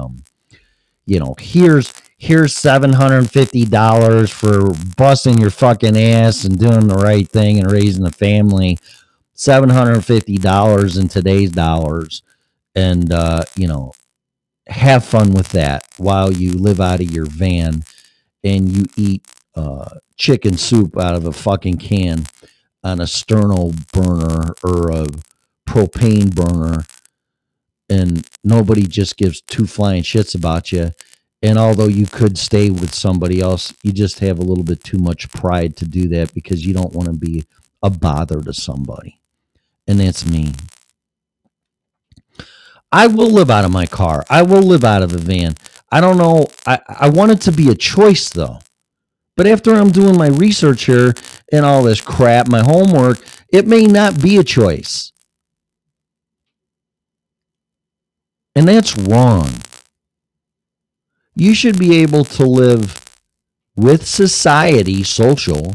you know, here's $750 for busting your fucking ass and doing the right thing and raising a family. $750 in today's dollars, and you know, have fun with that while you live out of your van and you eat chicken soup out of a fucking can on a sterno burner or a propane burner, and nobody just gives two flying shits about you. And although you could stay with somebody else, you just have a little bit too much pride to do that because you don't want to be a bother to somebody. And that's me. I will live out of my car. I will live out of a van. I don't know. I want it to be a choice, though. But after I'm doing my research here and all this crap, my homework, it may not be a choice. And that's wrong. You should be able to live with society, social,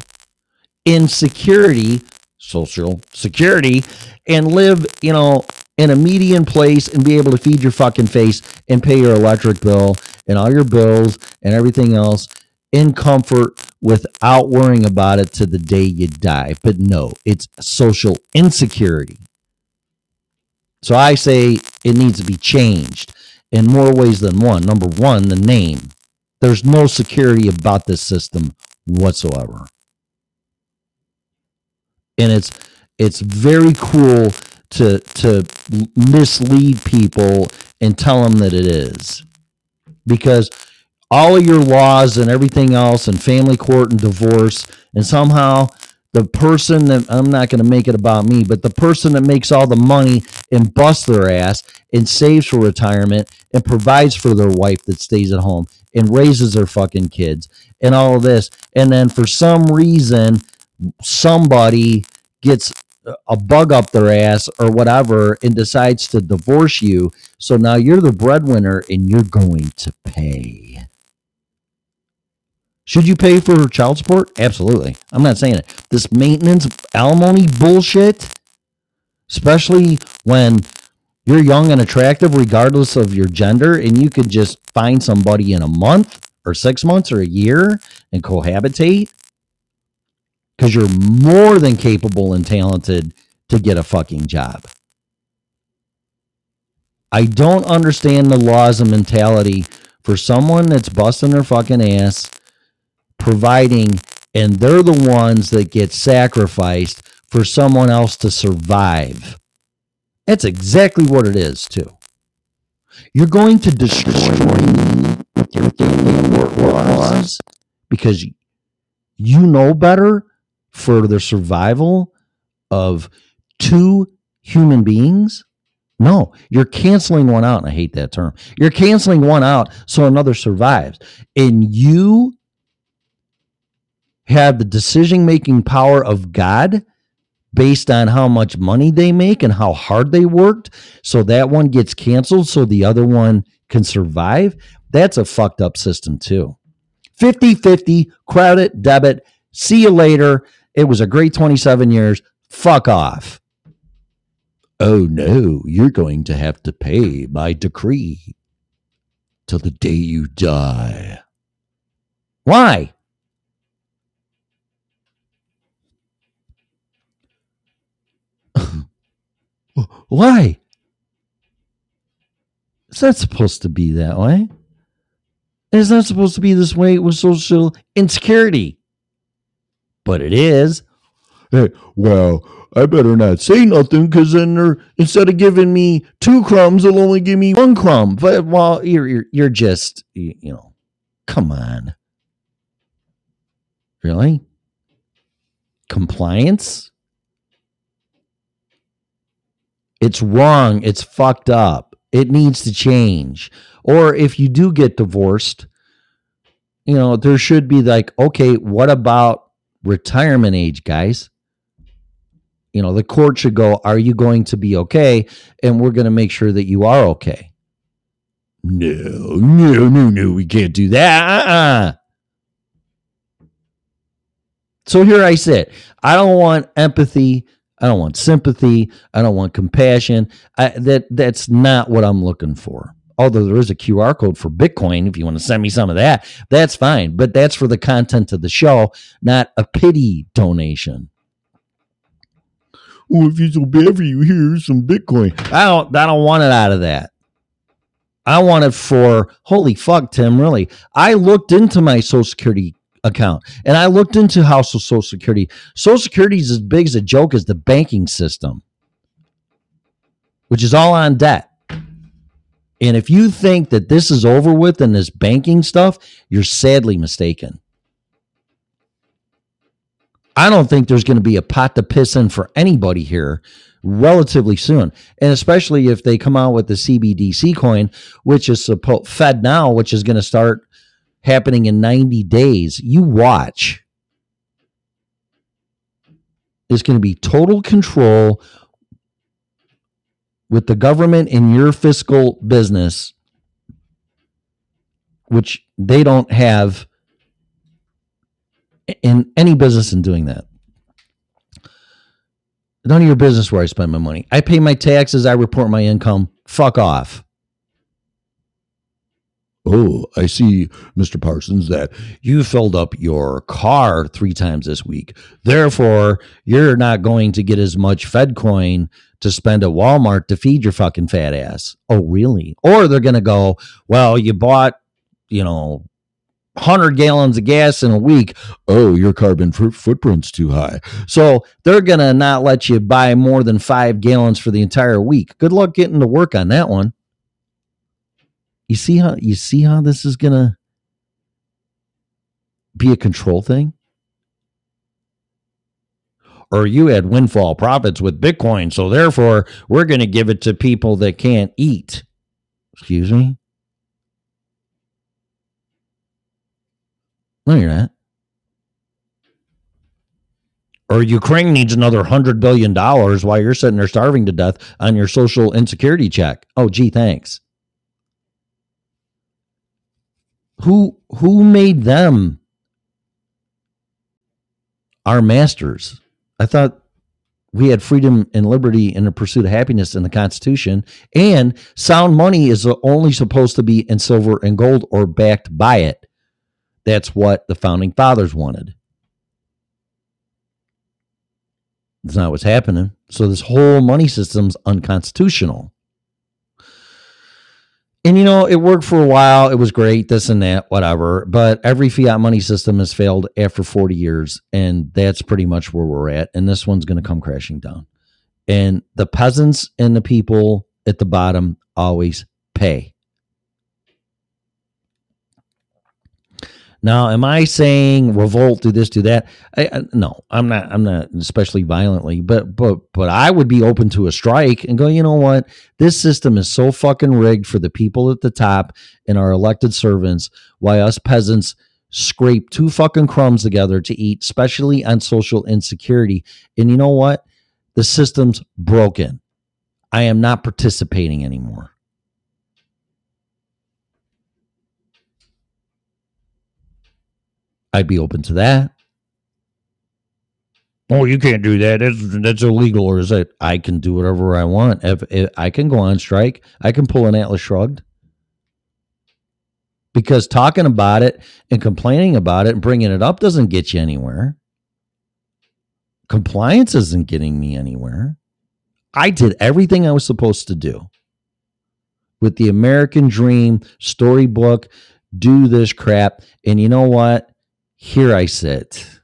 insecurity, social security, and live, you know, in a median place and be able to feed your fucking face and pay your electric bill and all your bills and everything else in comfort without worrying about it to the day you die. But no, it's social insecurity. So I say it needs to be changed in more ways than one. Number one, the name. There's no security about this system whatsoever. And it's very cruel to mislead people and tell them that it is, because all of your laws and everything else and family court and divorce, and somehow the person that, I'm not going to make it about me, but the person that makes all the money and busts their ass and saves for retirement and provides for their wife that stays at home and raises their fucking kids and all of this. And then for some reason, somebody gets a bug up their ass or whatever and decides to divorce you. So now you're the breadwinner and you're going to pay. Should you pay for child support? Absolutely. I'm not saying it. This maintenance alimony bullshit, especially when you're young and attractive, regardless of your gender, and you could just find somebody in a month or 6 months or a year and cohabitate, because you're more than capable and talented to get a fucking job. I don't understand the laws of mentality for someone that's busting their fucking ass, providing, and they're the ones that get sacrificed for someone else to survive. That's exactly what it is, too. You're going to destroy your damn work laws because you know better for the survival of two human beings? No, you're canceling one out, and I hate that term. You're canceling one out so another survives, and you have the decision-making power of God based on how much money they make and how hard they worked, so that one gets canceled so the other one can survive. That's a fucked up system too. 50-50, credit, debit, see you later. It was a great 27 years. Fuck off. Oh no, you're going to have to pay by decree till the day you die. Why? Why? It's not supposed to be that way. It's not supposed to be this way with social insecurity. But it is. Hey, well, I better not say nothing, because then they're, instead of giving me two crumbs, they'll only give me one crumb. But well, you're just, you know, come on. Really? Compliance? It's wrong. It's fucked up. It needs to change. Or if you do get divorced, you know, there should be like, okay, what about retirement age, guys? You know, the court should go, are you going to be okay? And we're going to make sure that you are okay. No, we can't do that. So here I sit. I don't want empathy. I don't want sympathy. I don't want compassion. That's not what I'm looking for. Although there is a QR code for Bitcoin. If you want to send me some of that, that's fine. But that's for the content of the show, not a pity donation. Well, if you're so bad for you, here's some Bitcoin. I don't want it out of that. I want it for, holy fuck, Tim, really. I looked into my Social Security account, and I looked into how Social Security. Social Security is as big as a joke as the banking system, which is all on debt. And if you think that this is over with and this banking stuff, you're sadly mistaken. I don't think there's going to be a pot to piss in for anybody here relatively soon. And especially if they come out with the CBDC coin, which is Fed now, which is going to start happening in 90 days. You watch. There's going to be total control with the government in your fiscal business, which they don't have in any business in doing that. None of your business where I spend my money. I pay my taxes. I report my income. Fuck off. Oh, I see, Mr. Parsons, that you filled up your car 3 times this week. Therefore, you're not going to get as much Fed coin to spend at Walmart to feed your fucking fat ass. Oh, really? Or they're going to go, well, you bought, 100 gallons of gas in a week. Oh, your carbon footprint's too high. So they're going to not let you buy more than 5 gallons for the entire week. Good luck getting to work on that one. You see how this is going to be a control thing? Or you had windfall profits with Bitcoin, so therefore we're going to give it to people that can't eat. Excuse me? No, you're not. Or Ukraine needs another $100 billion while you're sitting there starving to death on your social insecurity check. Oh, gee, thanks. Who made them our masters? I thought we had freedom and liberty and the pursuit of happiness in the Constitution, and sound money is only supposed to be in silver and gold or backed by it. That's what the founding fathers wanted. That's not what's happening. So this whole money system's unconstitutional. And, you know, it worked for a while. It was great, this and that, whatever. But every fiat money system has failed after 40 years, and that's pretty much where we're at. And this one's going to come crashing down. And the peasants and the people at the bottom always pay. Now, am I saying revolt, do this, do that? No, I'm not, especially violently, but I would be open to a strike and go, you know what? This system is so fucking rigged for the people at the top and our elected servants, why us peasants scrape two fucking crumbs together to eat, especially on social insecurity. And you know what? The system's broken. I am not participating anymore. I'd be open to that. Oh, you can't do that. That's illegal. Or is it? I can do whatever I want. If I can go on strike, I can pull an Atlas Shrugged. Because talking about it and complaining about it and bringing it up doesn't get you anywhere. Compliance isn't getting me anywhere. I did everything I was supposed to do with the American dream storybook. Do this crap. And you know what? Here I sit,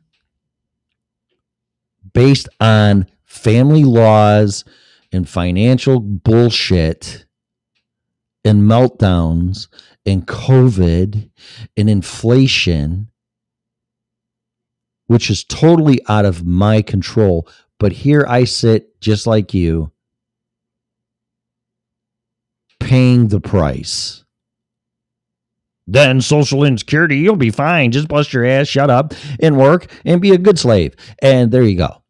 based on family laws and financial bullshit and meltdowns and COVID and inflation, which is totally out of my control. But here I sit, just like you, paying the price. Then social insecurity, you'll be fine. Just bust your ass, shut up, and work, and be a good slave. And there you go.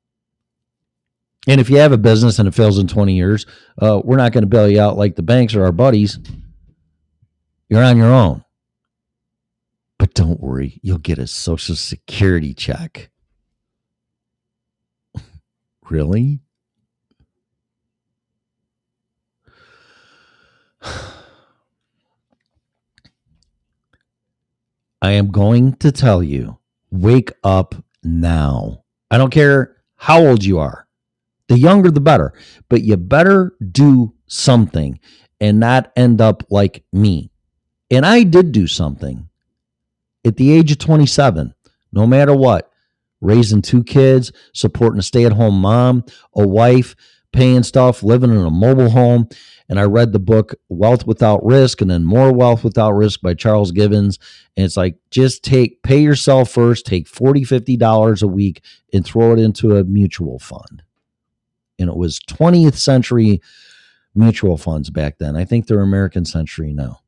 And if you have a business and it fails in 20 years, we're not going to bail you out like the banks or our buddies. You're on your own. But don't worry, you'll get a social security check. Really? I am going to tell you, wake up now. I don't care how old you are. The younger, the better. But you better do something and not end up like me. And I did do something at the age of 27, no matter what. Raising two kids, supporting a stay-at-home mom, a wife, paying stuff, living in a mobile home. And I read the book Wealth Without Risk and then More Wealth Without Risk by Charles Gibbons. And it's like, just pay yourself first, take $40, $50 a week and throw it into a mutual fund. And it was 20th century mutual funds back then. I think they're American century now.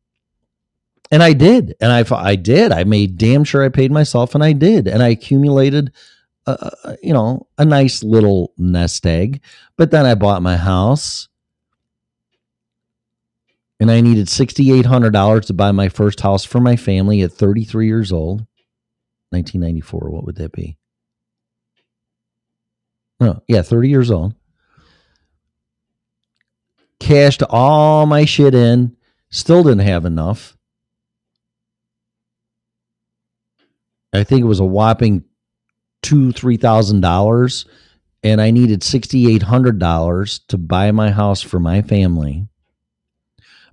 And I did. And I did. I made damn sure I paid myself, and I did. And I accumulated a nice little nest egg. But then I bought my house, and I needed $6,800 to buy my first house for my family at 33 years old. 1994, what would that be? No, yeah, 30 years old. Cashed all my shit in, still didn't have enough. I think it was a whopping $3,000, and I needed $6,800 to buy my house for my family.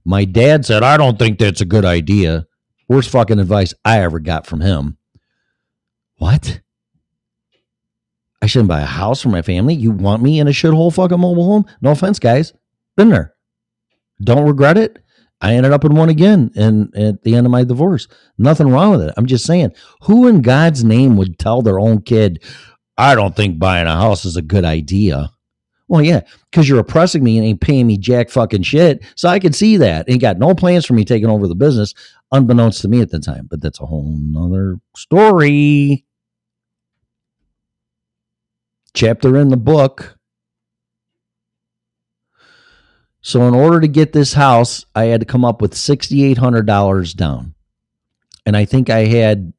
My dad said, I don't think that's a good idea. Worst fucking advice I ever got from him. What? I shouldn't buy a house for my family? You want me in a shithole fucking mobile home? No offense, guys. Been there. Don't regret it. I ended up in one again, and at the end of my divorce. Nothing wrong with it. I'm just saying, who in God's name would tell their own kid, I don't think buying a house is a good idea? Well, yeah, because you're oppressing me and ain't paying me jack fucking shit, so I can see that. Ain't got no plans for me taking over the business, unbeknownst to me at the time. But that's a whole nother story. Chapter in the book. So in order to get this house, I had to come up with $6,800 down. And I think I had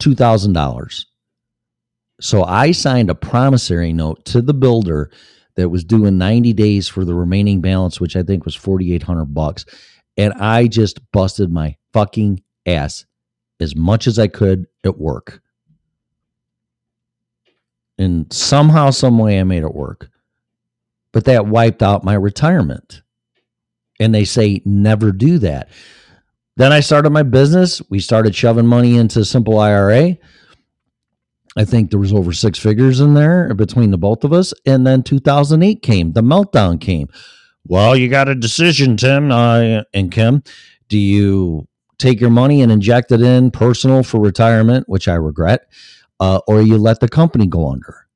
$2,000. So I signed a promissory note to the builder that was due in 90 days for the remaining balance, which I think was $4,800. And I just busted my fucking ass as much as I could at work. And somehow, some way I made it work. But that wiped out my retirement. And they say, never do that. Then I started my business. We started shoving money into Simple IRA. I think there was over six figures in there between the both of us. And then 2008 came. The meltdown came. Well, you got a decision, Tim and Kim. Do you take your money and inject it in personal for retirement, which I regret, or you let the company go under?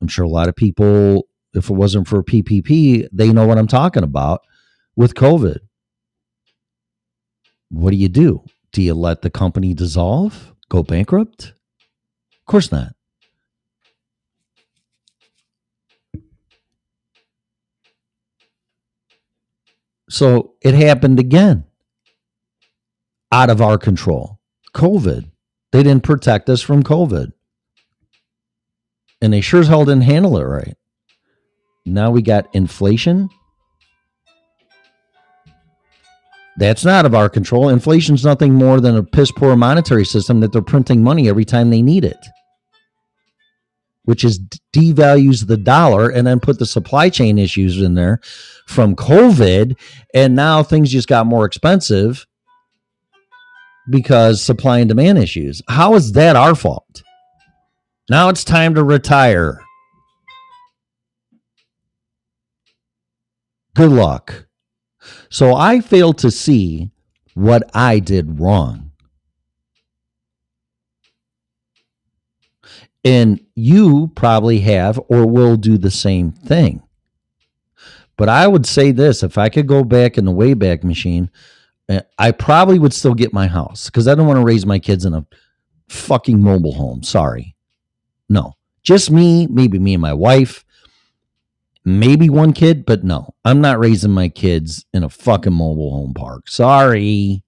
I'm sure a lot of people, if it wasn't for PPP, they know what I'm talking about with COVID. What do? Do you let the company dissolve, go bankrupt? Of course not. So it happened again. Out of our control. COVID. They didn't protect us from COVID. And they sure as hell didn't handle it right. Now we got inflation. That's not of our control. Inflation's nothing more than a piss poor monetary system that they're printing money every time they need it. Which is devalues the dollar, and then put the supply chain issues in there from COVID, and now things just got more expensive because supply and demand issues. How is that our fault? Now it's time to retire. Good luck. So I failed to see what I did wrong. And you probably have or will do the same thing. But I would say this, if I could go back in the Wayback Machine, I probably would still get my house because I don't want to raise my kids in a fucking mobile home. Sorry. No. Just me, maybe me and my wife, maybe one kid, but no. I'm not raising my kids in a fucking mobile home park. Sorry.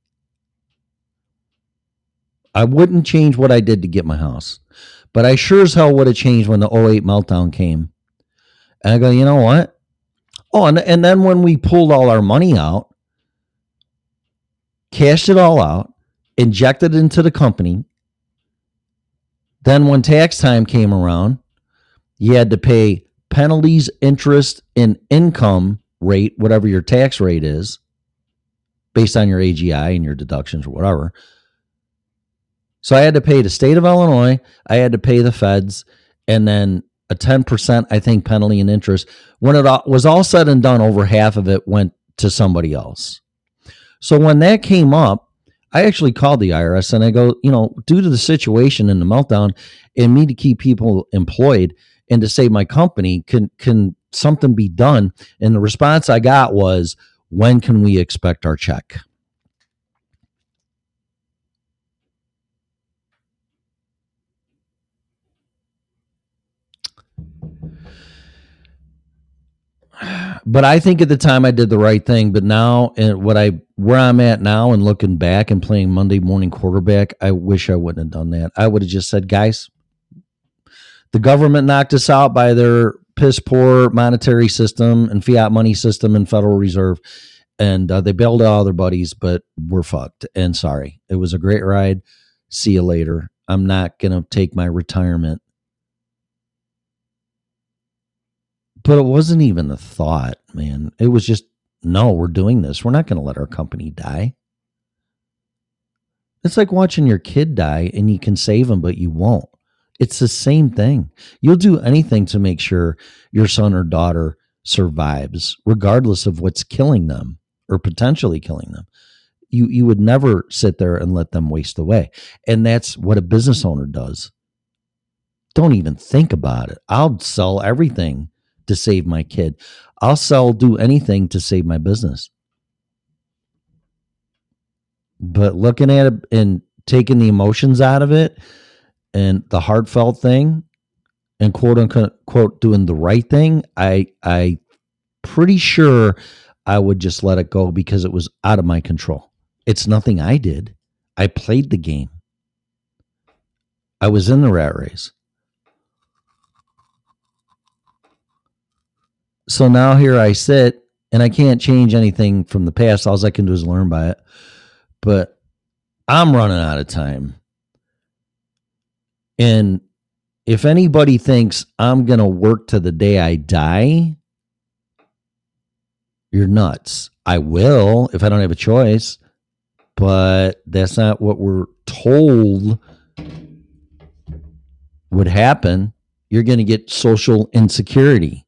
I wouldn't change what I did to get my house. But I sure as hell would have changed when the 08 meltdown came. And I go, you know what? Oh, and then when we pulled all our money out, cashed it all out, injected it into the company. Then when tax time came around, you had to pay penalties, interest, and income rate, whatever your tax rate is, based on your AGI and your deductions or whatever. So I had to pay the state of Illinois, I had to pay the feds, and then a 10%, I think, penalty and interest. When it was all said and done, over half of it went to somebody else. So when that came up, I actually called the IRS and I go, you know, due to the situation and the meltdown and me to keep people employed and to save my company, can something be done? And the response I got was, when can we expect our check? But I think at the time I did the right thing. But now, and where I'm at now, and looking back and playing Monday morning quarterback, I wish I wouldn't have done that. I would have just said, guys, the government knocked us out by their piss poor monetary system and fiat money system and Federal Reserve, and they bailed out all their buddies. But we're fucked. And sorry, it was a great ride. See you later. I'm not gonna take my retirement. But it wasn't even the thought, man. It was just, no, we're doing this. We're not going to let our company die. It's like watching your kid die and you can save him, but you won't. It's the same thing. You'll do anything to make sure your son or daughter survives, regardless of what's killing them or potentially killing them. You would never sit there and let them waste away. And that's what a business owner does. Don't even think about it. I'll sell everything to save my kid. I'll sell, do anything to save my business. But looking at it and taking the emotions out of it and the heartfelt thing and quote unquote doing the right thing, I pretty sure I would just let it go because it was out of my control. It's nothing I did. I played the game. I was in the rat race. So now here I sit and I can't change anything from the past. All I can do is learn by it. But I'm running out of time. And if anybody thinks I'm going to work to the day I die, you're nuts. I will if I don't have a choice, but that's not what we're told would happen. You're going to get social insecurity.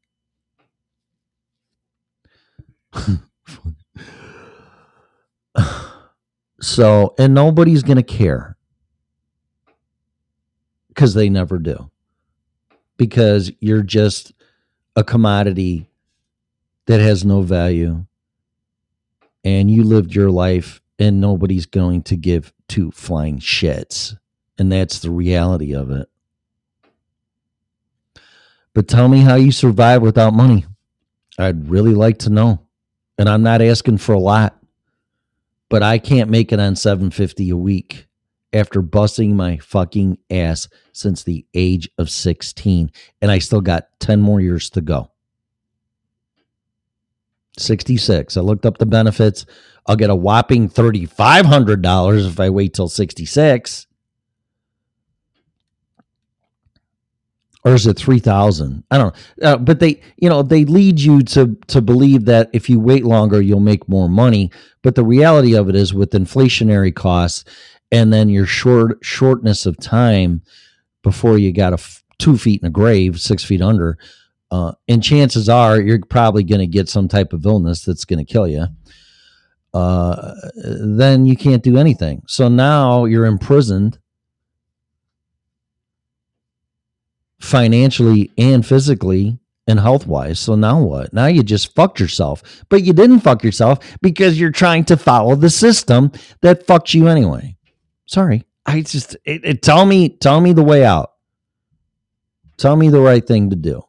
So, and nobody's going to care because they never do, because you're just a commodity that has no value and you lived your life and nobody's going to give two flying shits. And that's the reality of it. But tell me how you survive without money. I'd really like to know. And I'm not asking for a lot, but I can't make it on $750 a week after busting my fucking ass since the age of 16. And I still got 10 more years to go. 66. I looked up the benefits. I'll get a whopping $3,500 if I wait till 66. Or is it 3,000? I don't know. But they, you know, they lead you to believe that if you wait longer, you'll make more money. But the reality of it is, with inflationary costs and then your shortness of time before you got 2 feet in a grave, 6 feet under, and chances are you're probably going to get some type of illness that's going to kill you. Then you can't do anything. So now you're imprisoned financially and physically and health-wise. So now what? Now you just fucked yourself. But you didn't fuck yourself because you're trying to follow the system that fucked you anyway. Sorry. I just tell me the way out. Tell me the right thing to do.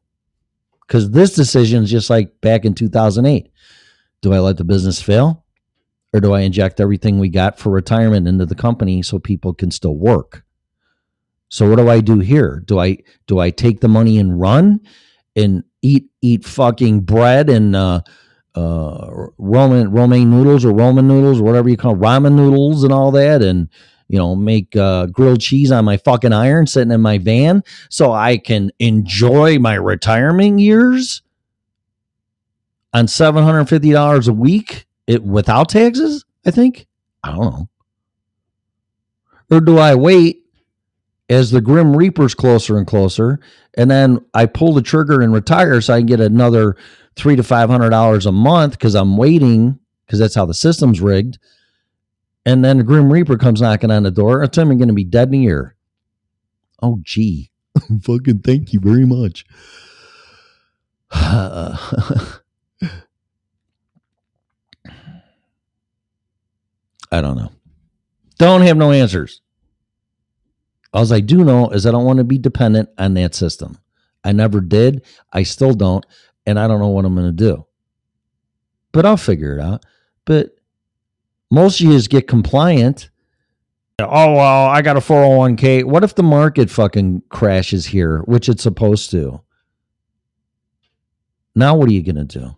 Because this decision is just like back in 2008. Do I let the business fail? Or do I inject everything we got for retirement into the company so people can still work? So what do I do here? Do I take the money and run and eat fucking bread and Roman noodles or whatever you call ramen noodles and all that, and you know, make grilled cheese on my fucking iron sitting in my van so I can enjoy my retirement years on $750 a week without taxes, I think. I don't know. Or do I wait as the Grim Reaper's closer and closer, and then I pull the trigger and retire so I can get another $300 to $500 a month because I'm waiting, because that's how the system's rigged. And then the Grim Reaper comes knocking on the door. I tell him I'm going to be dead in a year. Oh, gee. Fucking thank you very much. I don't know. Don't have no answers. All I do know is I don't want to be dependent on that system. I never did. I still don't. And I don't know what I'm going to do. But I'll figure it out. But most of you just get compliant. Oh, well, I got a 401k. What if the market fucking crashes here, which it's supposed to? Now what are you going to do?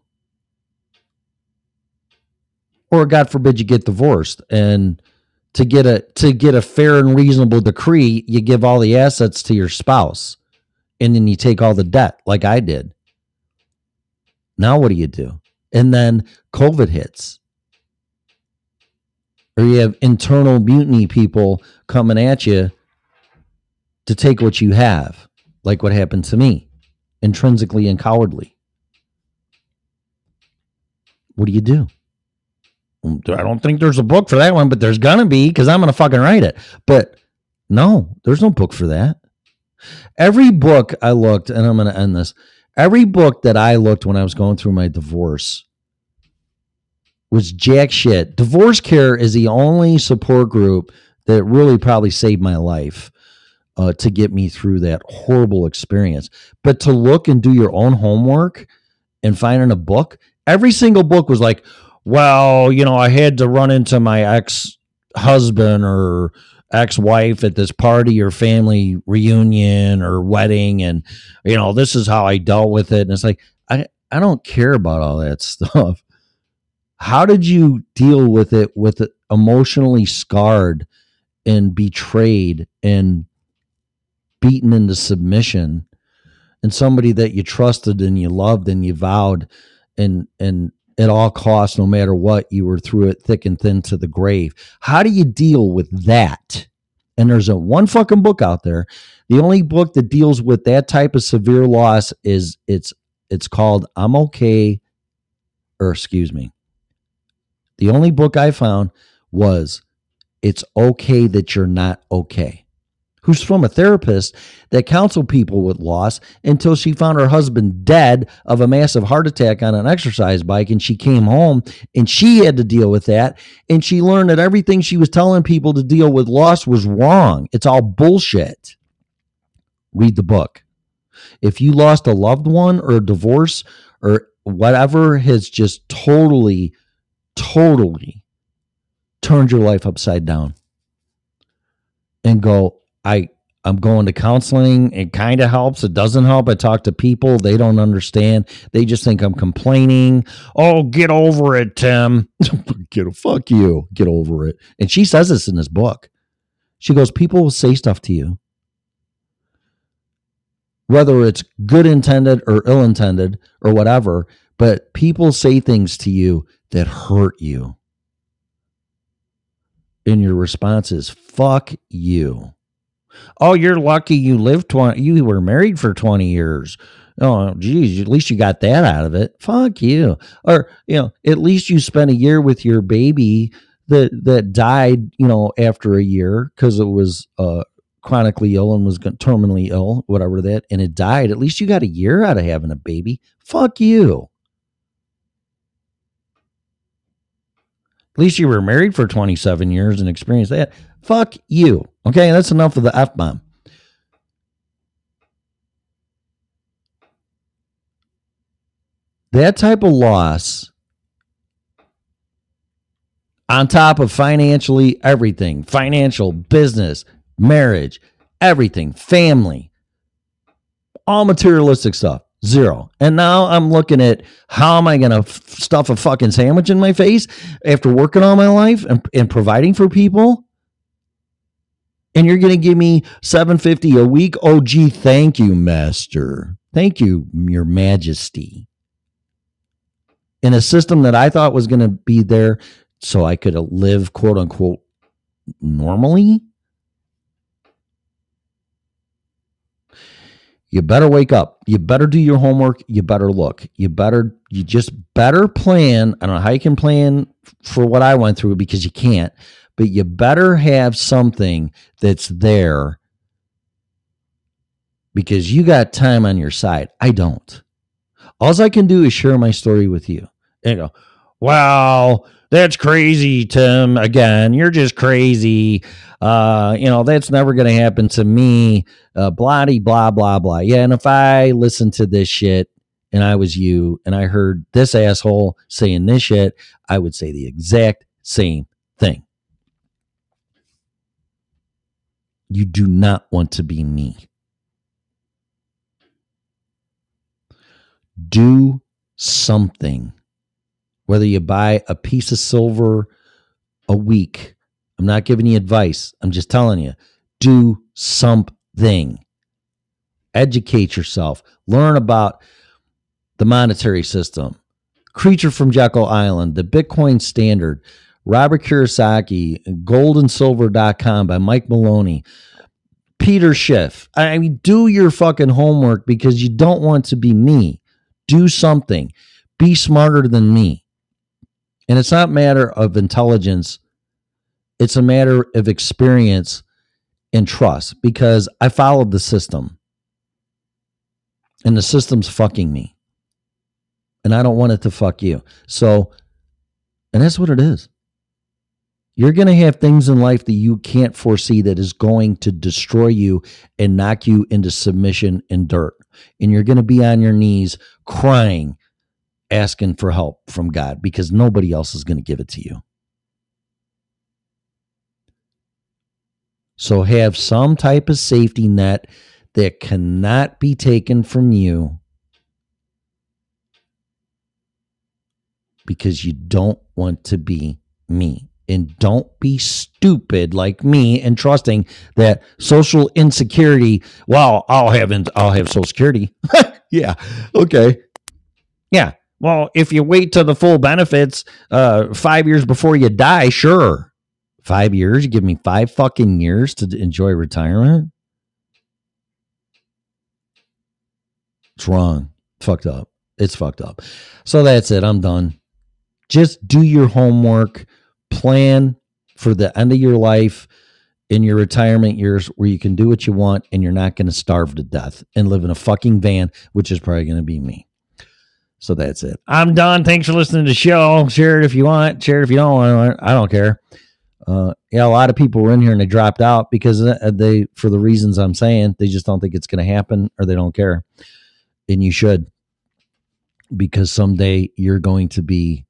Or God forbid you get divorced, and to get a fair and reasonable decree, you give all the assets to your spouse and then you take all the debt like I did. Now what do you do? And then COVID hits. Or you have internal mutiny people coming at you to take what you have, like what happened to me, intrinsically and cowardly. What do you do? I don't think there's a book for that one, but there's going to be, because I'm going to fucking write it. But no, there's no book for that. Every book I looked, and I'm going to end this. Every book that I looked when I was going through my divorce was jack shit. Divorce Care is the only support group that really probably saved my life to get me through that horrible experience. But to look and do your own homework and find in a book, every single book was like, well, you know, I had to run into my ex-husband or ex-wife at this party or family reunion or wedding. And, you know, this is how I dealt with it. And it's like, I I don't care about all that stuff. How did you deal with it, with it emotionally scarred and betrayed and beaten into submission, and somebody that you trusted and you loved and you vowed and at all costs, no matter what, you were through it thick and thin to the grave? How do you deal with that? And there's a one fucking book out there. The only book that deals with that type of severe loss is it's called I'm Okay, or excuse me. The only book I found was It's Okay That You're Not Okay, who's from a therapist that counseled people with loss until she found her husband dead of a massive heart attack on an exercise bike. And she came home and she had to deal with that. And she learned that everything she was telling people to deal with loss was wrong. It's all bullshit. Read the book. If you lost a loved one or a divorce or whatever has just totally turned your life upside down, and go, I'm going to counseling. It kind of helps. It doesn't help. I talk to people. They don't understand. They just think I'm complaining. Oh, get over it, Tim. Fuck you. Get over it. And she says this in this book. She goes, people will say stuff to you, whether it's good intended or ill intended or whatever, but people say things to you that hurt you. And your response is, fuck you. Oh, you're lucky you lived 20, you were married for 20 years. Oh, geez, at least you got that out of it. Fuck you. Or, you know, at least you spent a year with your baby that died, you know, after a year because it was chronically ill and was terminally ill, whatever that, and it died. At least you got a year out of having a baby. Fuck you. At least you were married for 27 years and experienced that. Fuck you. Okay, that's enough of the F-bomb. That type of loss, on top of financially everything, financial, business, marriage, everything, family, all materialistic stuff, zero. And now I'm looking at how am I going to stuff a fucking sandwich in my face after working all my life and providing for people? And you're going to give me $750 a week? Oh, gee, thank you, master. Thank you, your majesty. In a system that I thought was going to be there so I could live, quote unquote, normally? You better wake up. You better do your homework. You better look. You just better plan. I don't know how you can plan for what I went through because you can't, but you better have something that's there because you got time on your side. I don't. All I can do is share my story with you. And go, wow, that's crazy, Tim. Again, you're just crazy. That's never going to happen to me. Blah, blah, blah. Yeah, and if I listened to this shit and I was you and I heard this asshole saying this shit, I would say the exact same thing. You do not want to be me. Do something. Whether you buy a piece of silver a week, I'm not giving you advice. I'm just telling you, do something. Educate yourself. Learn about the monetary system. Creature from Jekyll Island, the Bitcoin Standard, Robert Kiyosaki, goldandsilver.com by Mike Maloney, Peter Schiff. I mean, do your fucking homework because you don't want to be me. Do something. Be smarter than me. And it's not a matter of intelligence. It's a matter of experience and trust because I followed the system. And the system's fucking me. And I don't want it to fuck you. So, and that's what it is. You're going to have things in life that you can't foresee that is going to destroy you and knock you into submission and dirt. And you're going to be on your knees crying, asking for help from God because nobody else is going to give it to you. So have some type of safety net that cannot be taken from you because you don't want to be me. And don't be stupid like me and trusting that social insecurity. Well, I'll have Social Security. Yeah. Okay. Yeah. Well, if you wait till the full benefits 5 years before you die, sure. 5 years? You give me 5 fucking years to enjoy retirement? It's wrong. Fucked up. It's fucked up. So that's it. I'm done. Just do your homework. Plan for the end of your life in your retirement years where you can do what you want and you're not going to starve to death and live in a fucking van, which is probably going to be me. So that's it. I'm done. Thanks for listening to the show. Share it if you want. Share it if you don't want. I don't care. Yeah, a lot of people were in here and they dropped out because they, for the reasons I'm saying, they just don't think it's going to happen or they don't care. And you should, because someday you're going to be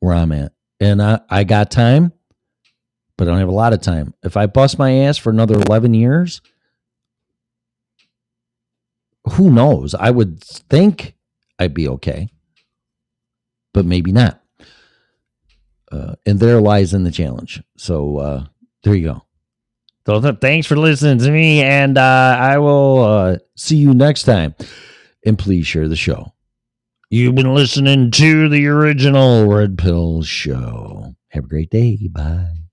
where I'm at. And I got time, but I don't have a lot of time. If I bust my ass for another 11 years, who knows? I would think I'd be okay, but maybe not. And there lies in the challenge. So there you go. So thanks for listening to me, and I will see you next time. And please share the show. You've been listening to the original Red Pill Show. Have a great day. Bye.